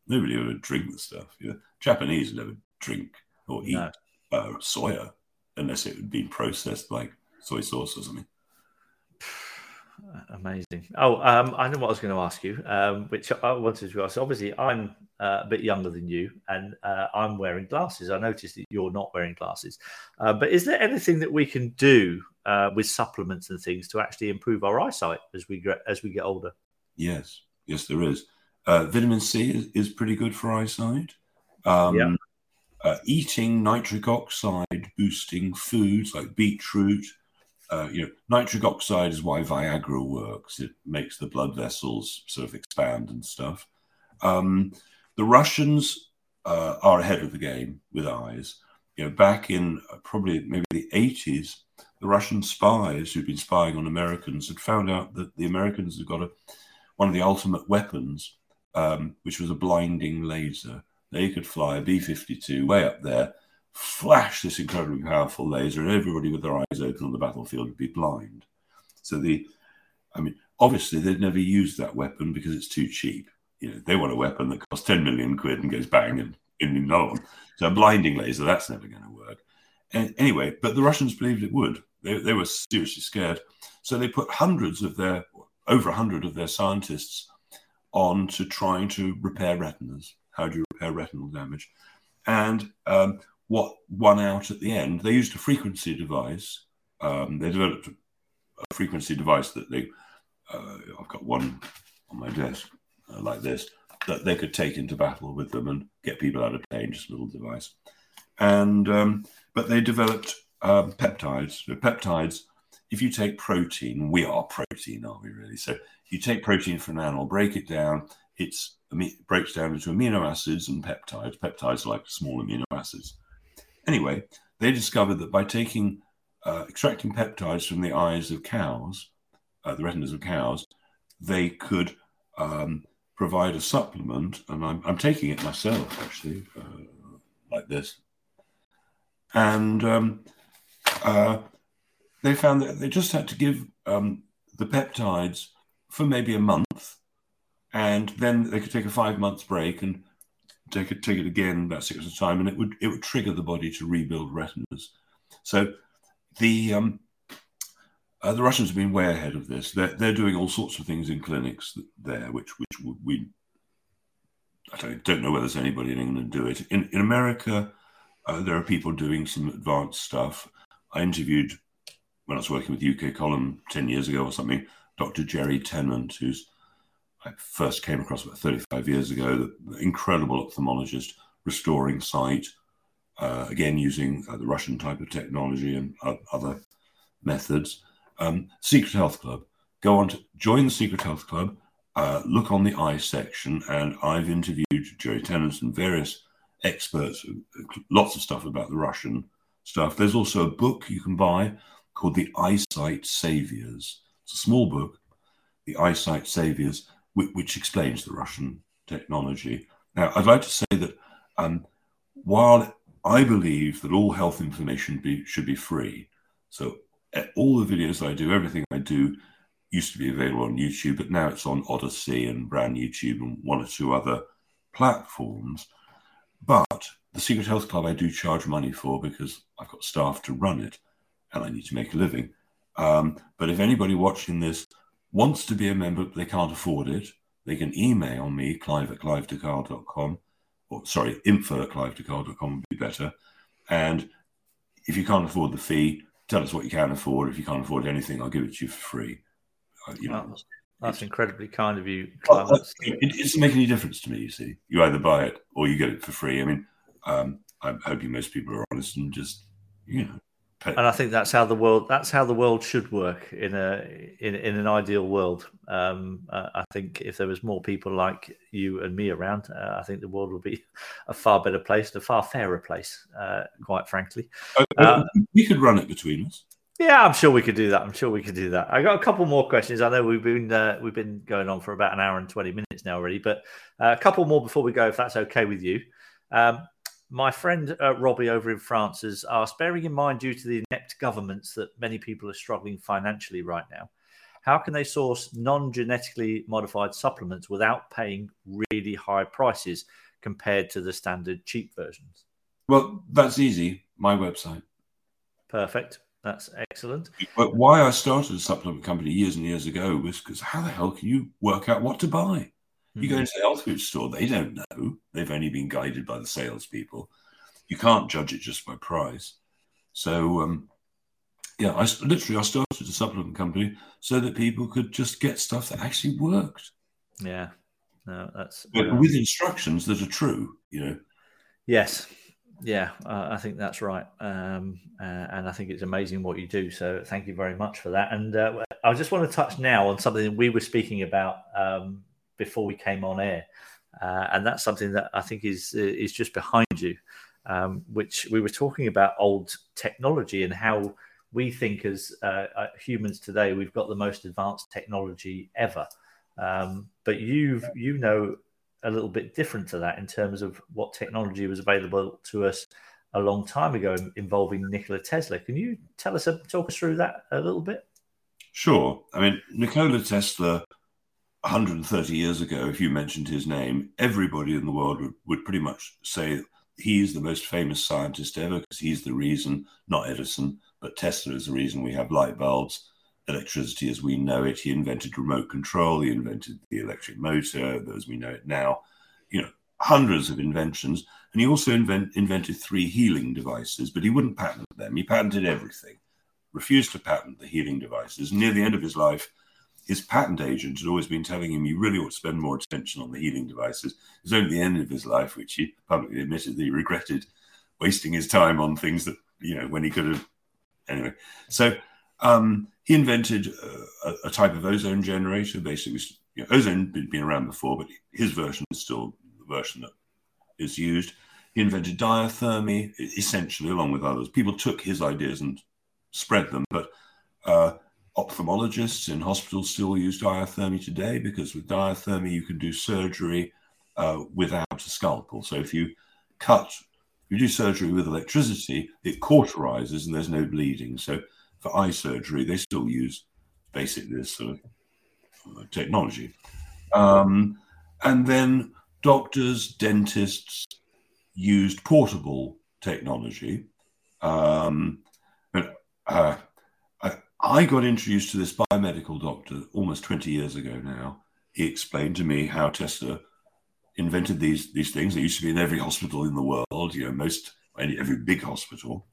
Nobody ever drink the stuff. You know? Japanese would never drink or eat no. uh, soya unless it had been processed like soy sauce or something. Amazing. Oh, um, I know what I was going to ask you, um, which I wanted to ask. Obviously, I'm uh, a bit younger than you, and uh, I'm wearing glasses. I noticed that you're not wearing glasses. Uh, but is there anything that we can do uh, with supplements and things to actually improve our eyesight as we get, as we get older? Yes. Yes, there is. Uh, vitamin C is, is pretty good for eyesight. Um, yeah. uh, eating nitric oxide-boosting foods like beetroot, Uh, you know, nitric oxide is why Viagra works. It makes the blood vessels sort of expand and stuff. Um, the Russians uh, are ahead of the game with eyes. You know, back in probably maybe the eighties, the Russian spies who'd been spying on Americans had found out that the Americans had got a, one of the ultimate weapons, um, which was a blinding laser. They could fly a B fifty-two way up there, flash this incredibly powerful laser, and everybody with their eyes open on the battlefield would be blind. So the, I mean, obviously they'd never used that weapon because it's too cheap. You know, they want a weapon that costs ten million quid and goes bang and in another one. So a blinding laser, that's never going to work. And anyway, but the Russians believed it would. They, they were seriously scared. So they put hundreds of their, over a hundred of their scientists on to trying to repair retinas. How do you repair retinal damage? And, um, what won out at the end, they used a frequency device. Um, they developed a frequency device that they, uh, I've got one on my desk uh, like this, that they could take into battle with them and get people out of pain, just a little device. And, um, but they developed um, peptides. So peptides, if you take protein, we are protein, aren't we really? So you take protein from an animal, break it down, it's, it breaks down into amino acids and peptides. Peptides are like small amino acids. Anyway, they discovered that by taking, uh, extracting peptides from the eyes of cows, uh, the retinas of cows, they could um, provide a supplement, and I'm, I'm taking it myself, actually, uh, like this. And um, uh, they found that they just had to give um, the peptides for maybe a month, and then they could take a five-month break and take it, take it again about six at a time, and it would it would trigger the body to rebuild retinas. So the um, uh, the Russians have been way ahead of this. They're, they're doing all sorts of things in clinics there, which which we I don't, don't know whether there's anybody in England do it. In in America, uh, there are people doing some advanced stuff. I interviewed, when I was working with U K Column ten years ago or something, Doctor Jerry Tennant, who's I first came across about thirty-five years ago, the incredible ophthalmologist restoring sight, uh, again using uh, the Russian type of technology and uh, other methods. Um, Secret Health Club. Go on to join the Secret Health Club, uh, look on the eye section, and I've interviewed Jerry Tennant and various experts, lots of stuff about the Russian stuff. There's also a book you can buy called The Eyesight Saviors. It's a small book, The Eyesight Saviors, which explains the Russian technology. Now, I'd like to say that um, while I believe that all health information be, should be free, so all the videos I do, everything I do, used to be available on YouTube, but now it's on Odyssey and Brand YouTube and one or two other platforms. But the Secret Health Club I do charge money for because I've got staff to run it and I need to make a living. Um, but if anybody watching this wants to be a member, but they can't afford it, they can email me, clive at clive de carle dot com, or sorry, info at clive de carle dot com would be better. And if you can't afford the fee, tell us what you can afford. If you can't afford anything, I'll give it to you for free. Uh, you wow. know, that's incredibly kind of you, Clive. Well, it, it doesn't make any difference to me, you see. You either buy it or you get it for free. I mean, um, I'm hoping most people are honest and just, you know, and I think that's how the world that's how the world should work in a in, in an ideal world. Um, uh, I think if there was more people like you and me around, uh, I think the world would be a far better place, and a far fairer place, uh, quite frankly. Uh, uh, we could run it between us. Yeah, I'm sure we could do that. I'm sure we could do that. I got a couple more questions. I know we've been uh, we've been going on for about an hour and twenty minutes now already, but uh, a couple more before we go, if that's okay with you. Um, My friend uh, Robbie over in France has asked, bearing in mind due to the inept governments that many people are struggling financially right now, how can they source non-genetically modified supplements without paying really high prices compared to the standard cheap versions? Well, that's easy. My website. Perfect. That's excellent. But why I started a supplement company years and years ago was because how the hell can you work out what to buy? You go into the health food store, they don't know. They've only been guided by the salespeople. You can't judge it just by price. So, um, yeah, I literally I started a supplement company so that people could just get stuff that actually worked. Yeah, no, that's but with instructions that are true. You know. Yes. Yeah, uh, I think that's right. Um, uh, and I think it's amazing what you do. So thank you very much for that. And uh, I just want to touch now on something that we were speaking about um, before we came on air. Uh, and that's something that I think is is just behind you, um, which we were talking about old technology and how we think as uh, humans today, we've got the most advanced technology ever. Um, but you've, you know, a little bit different to that in terms of what technology was available to us a long time ago involving Nikola Tesla. Can you tell us, talk us through that a little bit? Sure. I mean, Nikola Tesla, one hundred thirty years ago, if you mentioned his name, everybody in the world would, would pretty much say he's the most famous scientist ever because he's the reason, not Edison, but Tesla is the reason we have light bulbs, electricity as we know it. He invented remote control. He invented the electric motor as we know it now. You know, hundreds of inventions. And he also invent, invented three healing devices, but he wouldn't patent them. He patented everything, refused to patent the healing devices. Near the end of his life, his patent agent had always been telling him he really ought to spend more attention on the healing devices. It was only the end of his life, which he publicly admitted that he regretted wasting his time on things that, you know, when he could have. Anyway, so... Um, he invented uh, a, a type of ozone generator. Basically, you know, ozone had been around before, but his version is still the version that is used. He invented diathermy, essentially, along with others. People took his ideas and spread them, but uh, ophthalmologists in hospitals still use diathermy today because with diathermy, you can do surgery uh, without a scalpel. So if you cut, you do surgery with electricity, it cauterizes and there's no bleeding. So for eye surgery, they still use basically this sort of technology. Um, and then doctors, dentists used portable technology. Um, but, uh, I, I got introduced to this by a medical doctor almost twenty years ago now. He explained to me how Tesla invented these, these things. They used to be in every hospital in the world, you know, most, every big hospital.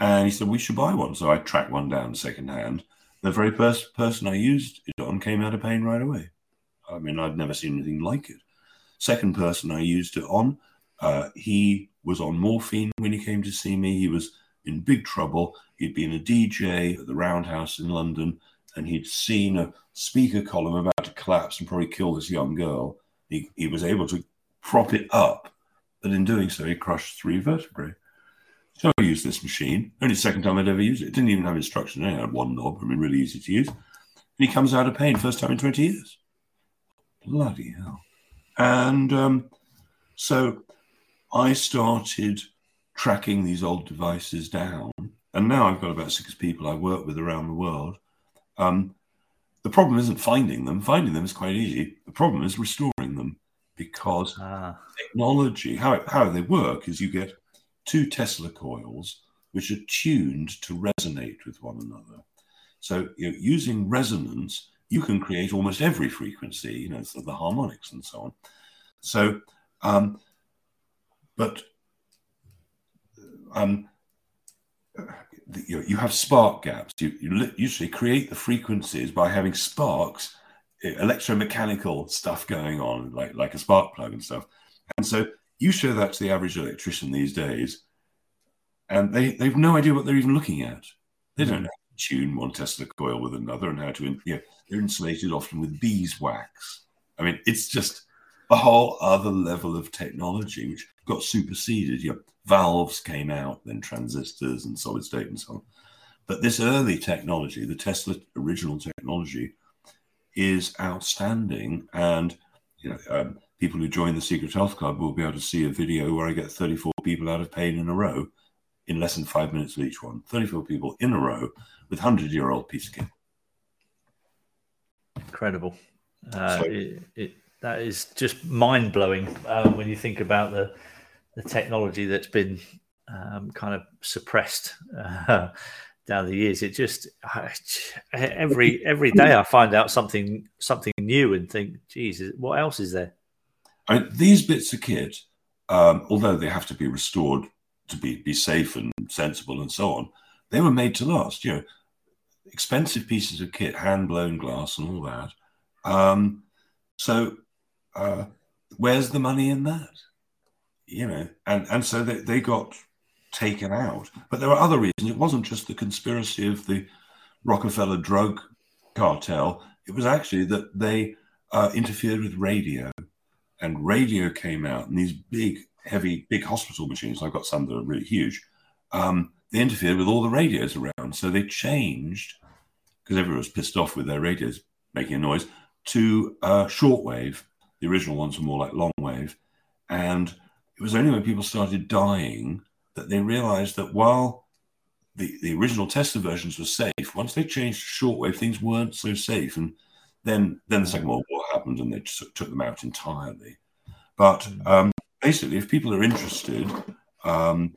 And he said, we should buy one. So I tracked one down secondhand. The very first person I used it on came out of pain right away. I mean, I'd never seen anything like it. Second person I used it on, uh, he was on morphine when he came to see me. He was in big trouble. He'd been a D J at the Roundhouse in London, and he'd seen a speaker column about to collapse and probably kill this young girl. He, he was able to prop it up, but in doing so, he crushed three vertebrae. So I used this machine. Only the second time I'd ever used it. It didn't even have instruction. It had one knob. I mean, really easy to use. And he comes out of pain, first time in twenty years. Bloody hell. And um, so I started tracking these old devices down. And now I've got about six people I work with around the world. Um, the problem isn't finding them. Finding them is quite easy. The problem is restoring them because ah. technology, how, how they work is you get two Tesla coils, which are tuned to resonate with one another. So you know, using resonance, you can create almost every frequency, you know, the harmonics and so on. So, um, but um, you know, you have spark gaps. You, you usually create the frequencies by having sparks, electromechanical stuff going on, like, like a spark plug and stuff. And so you show that to the average electrician these days, and they, they've no idea what they're even looking at. They don't know how to tune one Tesla coil with another and how to, you know, they're insulated often with beeswax. I mean, it's just a whole other level of technology which got superseded. You know, valves came out, then transistors and solid state and so on. But this early technology, the Tesla original technology, is outstanding. And, you know, um, people who join the Secret Health Club will be able to see a video where I get thirty-four people out of pain in a row in less than five minutes of each one. thirty-four people in a row with hundred-year-old piece of kit. Incredible. Uh, so, it, it, that is just mind-blowing uh, when you think about the, the technology that's been um, kind of suppressed uh, down the years. It just I, every every day I find out something something new and think, geez, what else is there? I, these bits of kit, um, although they have to be restored to be, be safe and sensible and so on, they were made to last. You know, expensive pieces of kit, hand-blown glass and all that. Um, so uh, where's the money in that? You know, and, and so they, they got taken out. But there were other reasons. It wasn't just the conspiracy of the Rockefeller drug cartel. It was actually that they uh, interfered with radio. And radio came out, and these big, heavy, big hospital machines, I've got some that are really huge, um, they interfered with all the radios around. So they changed, because everyone was pissed off with their radios making a noise, to uh, shortwave. The original ones were more like longwave. And it was only when people started dying that they realized that while the, the original Tesla versions were safe, once they changed to shortwave, things weren't so safe. And Then, then the Second World War happened, and they just took them out entirely. But um, basically, if people are interested, um,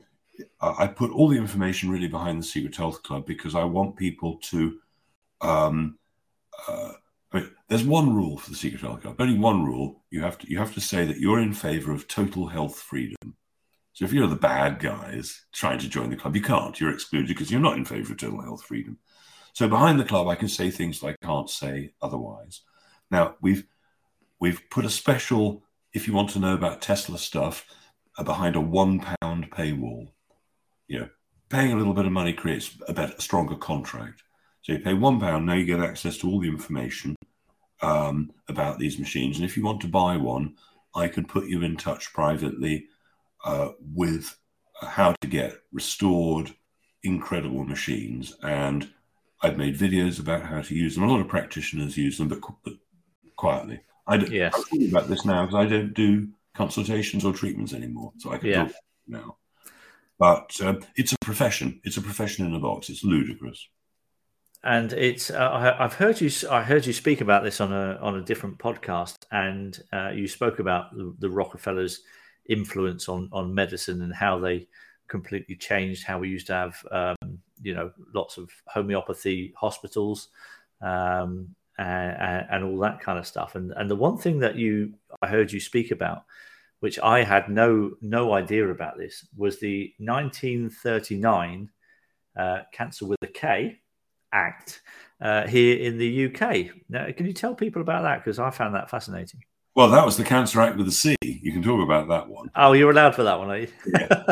I put all the information really behind the Secret Health Club, because I want people to. Um, uh, I mean, there's one rule for the Secret Health Club. Only one rule: you have to you have to say that you're in favour of total health freedom. So if you're the bad guys trying to join the club, you can't. You're excluded because you're not in favour of total health freedom. So behind the club, I can say things that I can't say otherwise. Now, we've we've put a special, if you want to know about Tesla stuff, uh, behind a one pound paywall. You know, paying a little bit of money creates a better, stronger contract. So you pay one pound, now you get access to all the information um, about these machines. And if you want to buy one, I can put you in touch privately uh, with how to get restored, incredible machines. And I've made videos about how to use them. A lot of practitioners use them, but, but quietly. I don't, yes. I'm talking about this now because I don't do consultations or treatments anymore, so I can yeah. talk now. But uh, it's a profession. It's a profession in a box. It's ludicrous. And it's. Uh, I've heard you. I heard you speak about this on a on a different podcast, and uh, you spoke about the, the Rockefellers' influence on on medicine and how they completely changed how we used to have. Um, you know, lots of homeopathy hospitals um, and, and all that kind of stuff. And and the one thing that you, I heard you speak about, which I had no no idea about this, was the nineteen thirty-nine uh, Cancer with a K Act uh, here in the U K. Now, can you tell people about that? Because I found that fascinating. Well, that was the Cancer Act with a C. You can talk about that one. Oh, you're allowed for that one, are you? Yeah.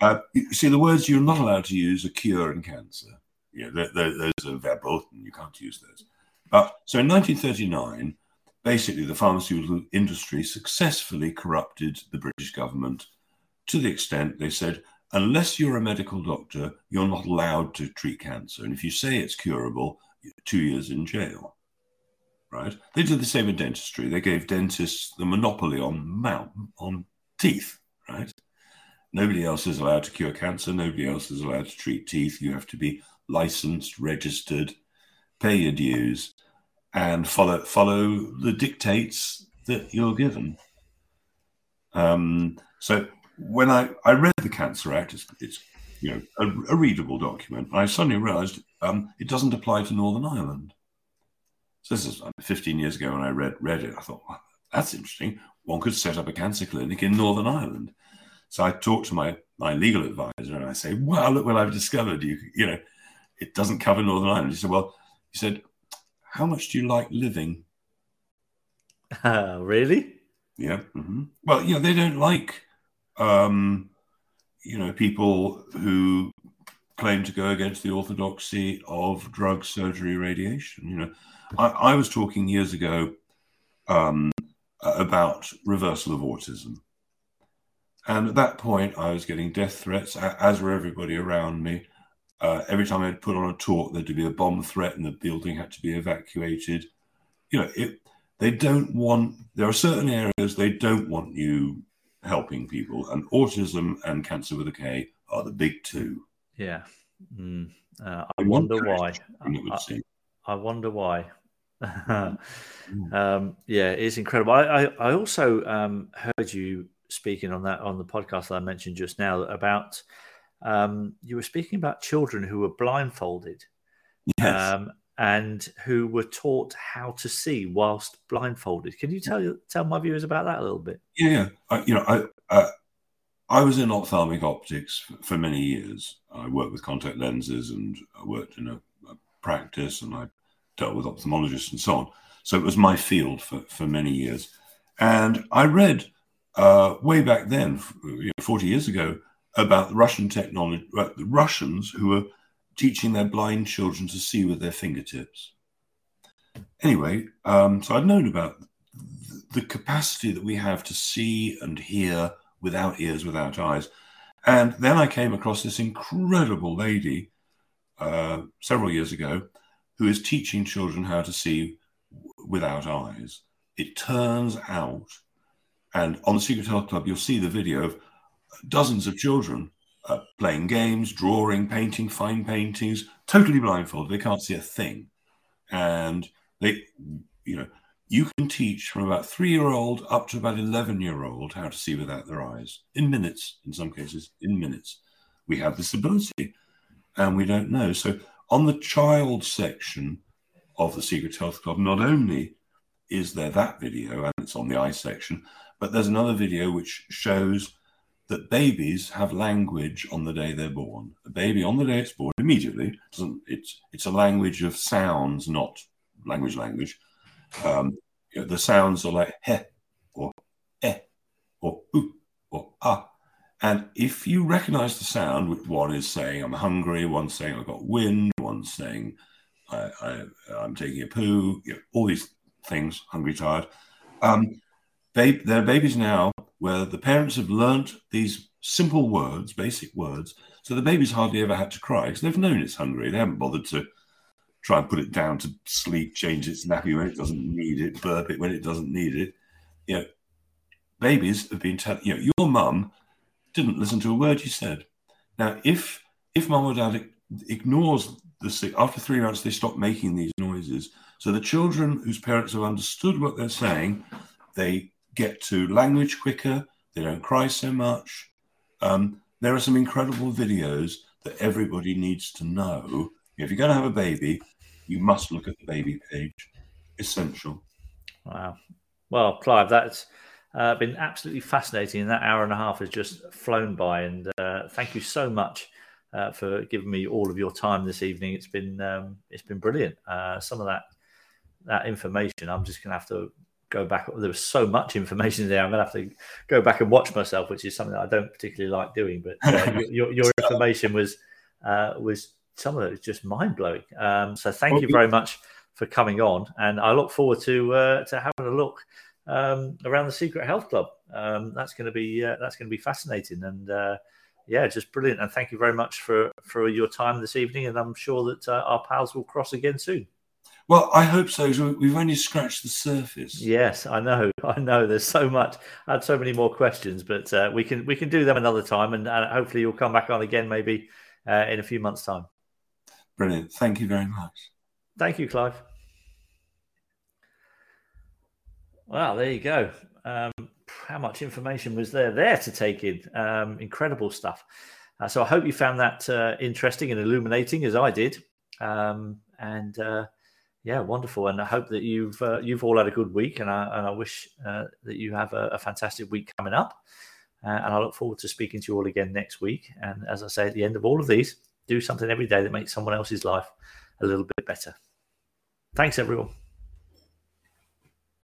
Uh, you see, the words you're not allowed to use are cure and cancer. You know, those are verboten. You can't use those. But so in nineteen thirty-nine, basically the pharmaceutical industry successfully corrupted the British government to the extent they said, unless you're a medical doctor, you're not allowed to treat cancer. And if you say it's curable, you're two years in jail. Right? They did the same in dentistry. They gave dentists the monopoly on mouth, on teeth. Right? Nobody else is allowed to cure cancer. Nobody else is allowed to treat teeth. You have to be licensed, registered, pay your dues, and follow follow the dictates that you're given. Um, so when I, I read the Cancer Act, it's, it's you know a, a readable document, and I suddenly realised um, it doesn't apply to Northern Ireland. So this is fifteen years ago when I read read it. I thought, well, that's interesting. One could set up a cancer clinic in Northern Ireland. So I talked to my, my legal advisor and I say, wow, look what I've discovered. You you know, it doesn't cover Northern Ireland. He said, well, he said, how much do you like living? Uh, really? Yeah. Mm-hmm. Well, you know, they don't like, um, you know, people who claim to go against the orthodoxy of drug, surgery, radiation. You know, I, I was talking years ago um, about reversal of autism. And at that point, I was getting death threats, as were everybody around me. Uh, every time I'd put on a talk, there'd be a bomb threat and the building had to be evacuated. You know, it, They don't want, there are certain areas they don't want you helping people, and autism and cancer with a K are the big two. Yeah. Mm. Uh, I, wonder why. I, I wonder why. I wonder why. Yeah, it's incredible. I, I, I also um, heard you speaking on that on the podcast that I mentioned just now about, um, you were speaking about children who were blindfolded. Yes. Um, and who were taught how to see whilst blindfolded. Can you tell tell my viewers about that a little bit? Yeah, I, you know, I uh, I was in ophthalmic optics for, for many years. I worked with contact lenses, and I worked in a, a practice, and I dealt with ophthalmologists and so on. So it was my field for, for many years. And I read uh, way back then, you know, forty years ago, about the Russian technology, uh, the Russians who were teaching their blind children to see with their fingertips. Anyway, um, so I'd known about the, the capacity that we have to see and hear without ears, without eyes. And then I came across this incredible lady uh, several years ago who is teaching children how to see without eyes. It turns out, and on the Secret Health Club, you'll see the video of dozens of children Uh, playing games, drawing, painting, fine paintings, totally blindfolded. They can't see a thing. And they, you know, you can teach from about three-year-old up to about eleven-year-old how to see without their eyes in minutes, in some cases, in minutes. We have this ability and we don't know. So on the child section of the Secret Health Club, not only is there that video, and it's on the eye section, but there's another video which shows that babies have language on the day they're born. A baby on the day it's born immediately, doesn't, it's it's a language of sounds, not language language. Um, you know, the sounds are like heh, or eh, or oo, or ah. And if you recognize the sound, which one is saying I'm hungry, one's saying I've got wind, one's saying I, I, I'm taking a poo, you know, all these things, hungry, tired. Um, they, they're babies now, where the parents have learnt these simple words, basic words, so the baby's hardly ever had to cry because they've known it's hungry. They haven't bothered to try and put it down to sleep, change its nappy when it doesn't need it, burp it when it doesn't need it. You know, babies have been telling, you know, your mum didn't listen to a word you said. Now, if if mum or dad ignores this, after three months they stop making these noises. So the children whose parents have understood what they're saying, they get to language quicker, they don't cry so much. Um, there are some incredible videos that everybody needs to know. If you're going to have a baby, you must look at the baby page. Essential. Wow. Well, Clive, that's uh, been absolutely fascinating. That hour and a half has just flown by. And uh, thank you so much uh, for giving me all of your time this evening. It's been um, it's been brilliant. Uh, some of that that information, I'm just going to have to go back. There was so much information there. I'm going to have to go back and watch myself, which is something I don't particularly like doing. But uh, your, your information was uh, was some of it was just mind blowing. Um, so thank well, you very much for coming on, and I look forward to uh, to having a look um, around the Secret Health Club. Um, that's going to be uh, that's going to be fascinating, and uh, yeah, just brilliant. And thank you very much for for your time this evening. And I'm sure that uh, our paths will cross again soon. Well, I hope so. We've only scratched the surface. Yes, I know. I know. There's so much. I had so many more questions, but uh, we can we can do them another time, and uh, hopefully you'll come back on again maybe uh, in a few months' time. Brilliant. Thank you very much. Thank you, Clive. Well, there you go. Um, how much information was there there to take in? Um, incredible stuff. Uh, so I hope you found that uh, interesting and illuminating, as I did. Um, and uh, Yeah, wonderful, and I hope that you've uh, you've all had a good week, and I and I wish uh, that you have a, a fantastic week coming up. Uh, and I look forward to speaking to you all again next week. And as I say at the end of all of these, do something every day that makes someone else's life a little bit better. Thanks, everyone.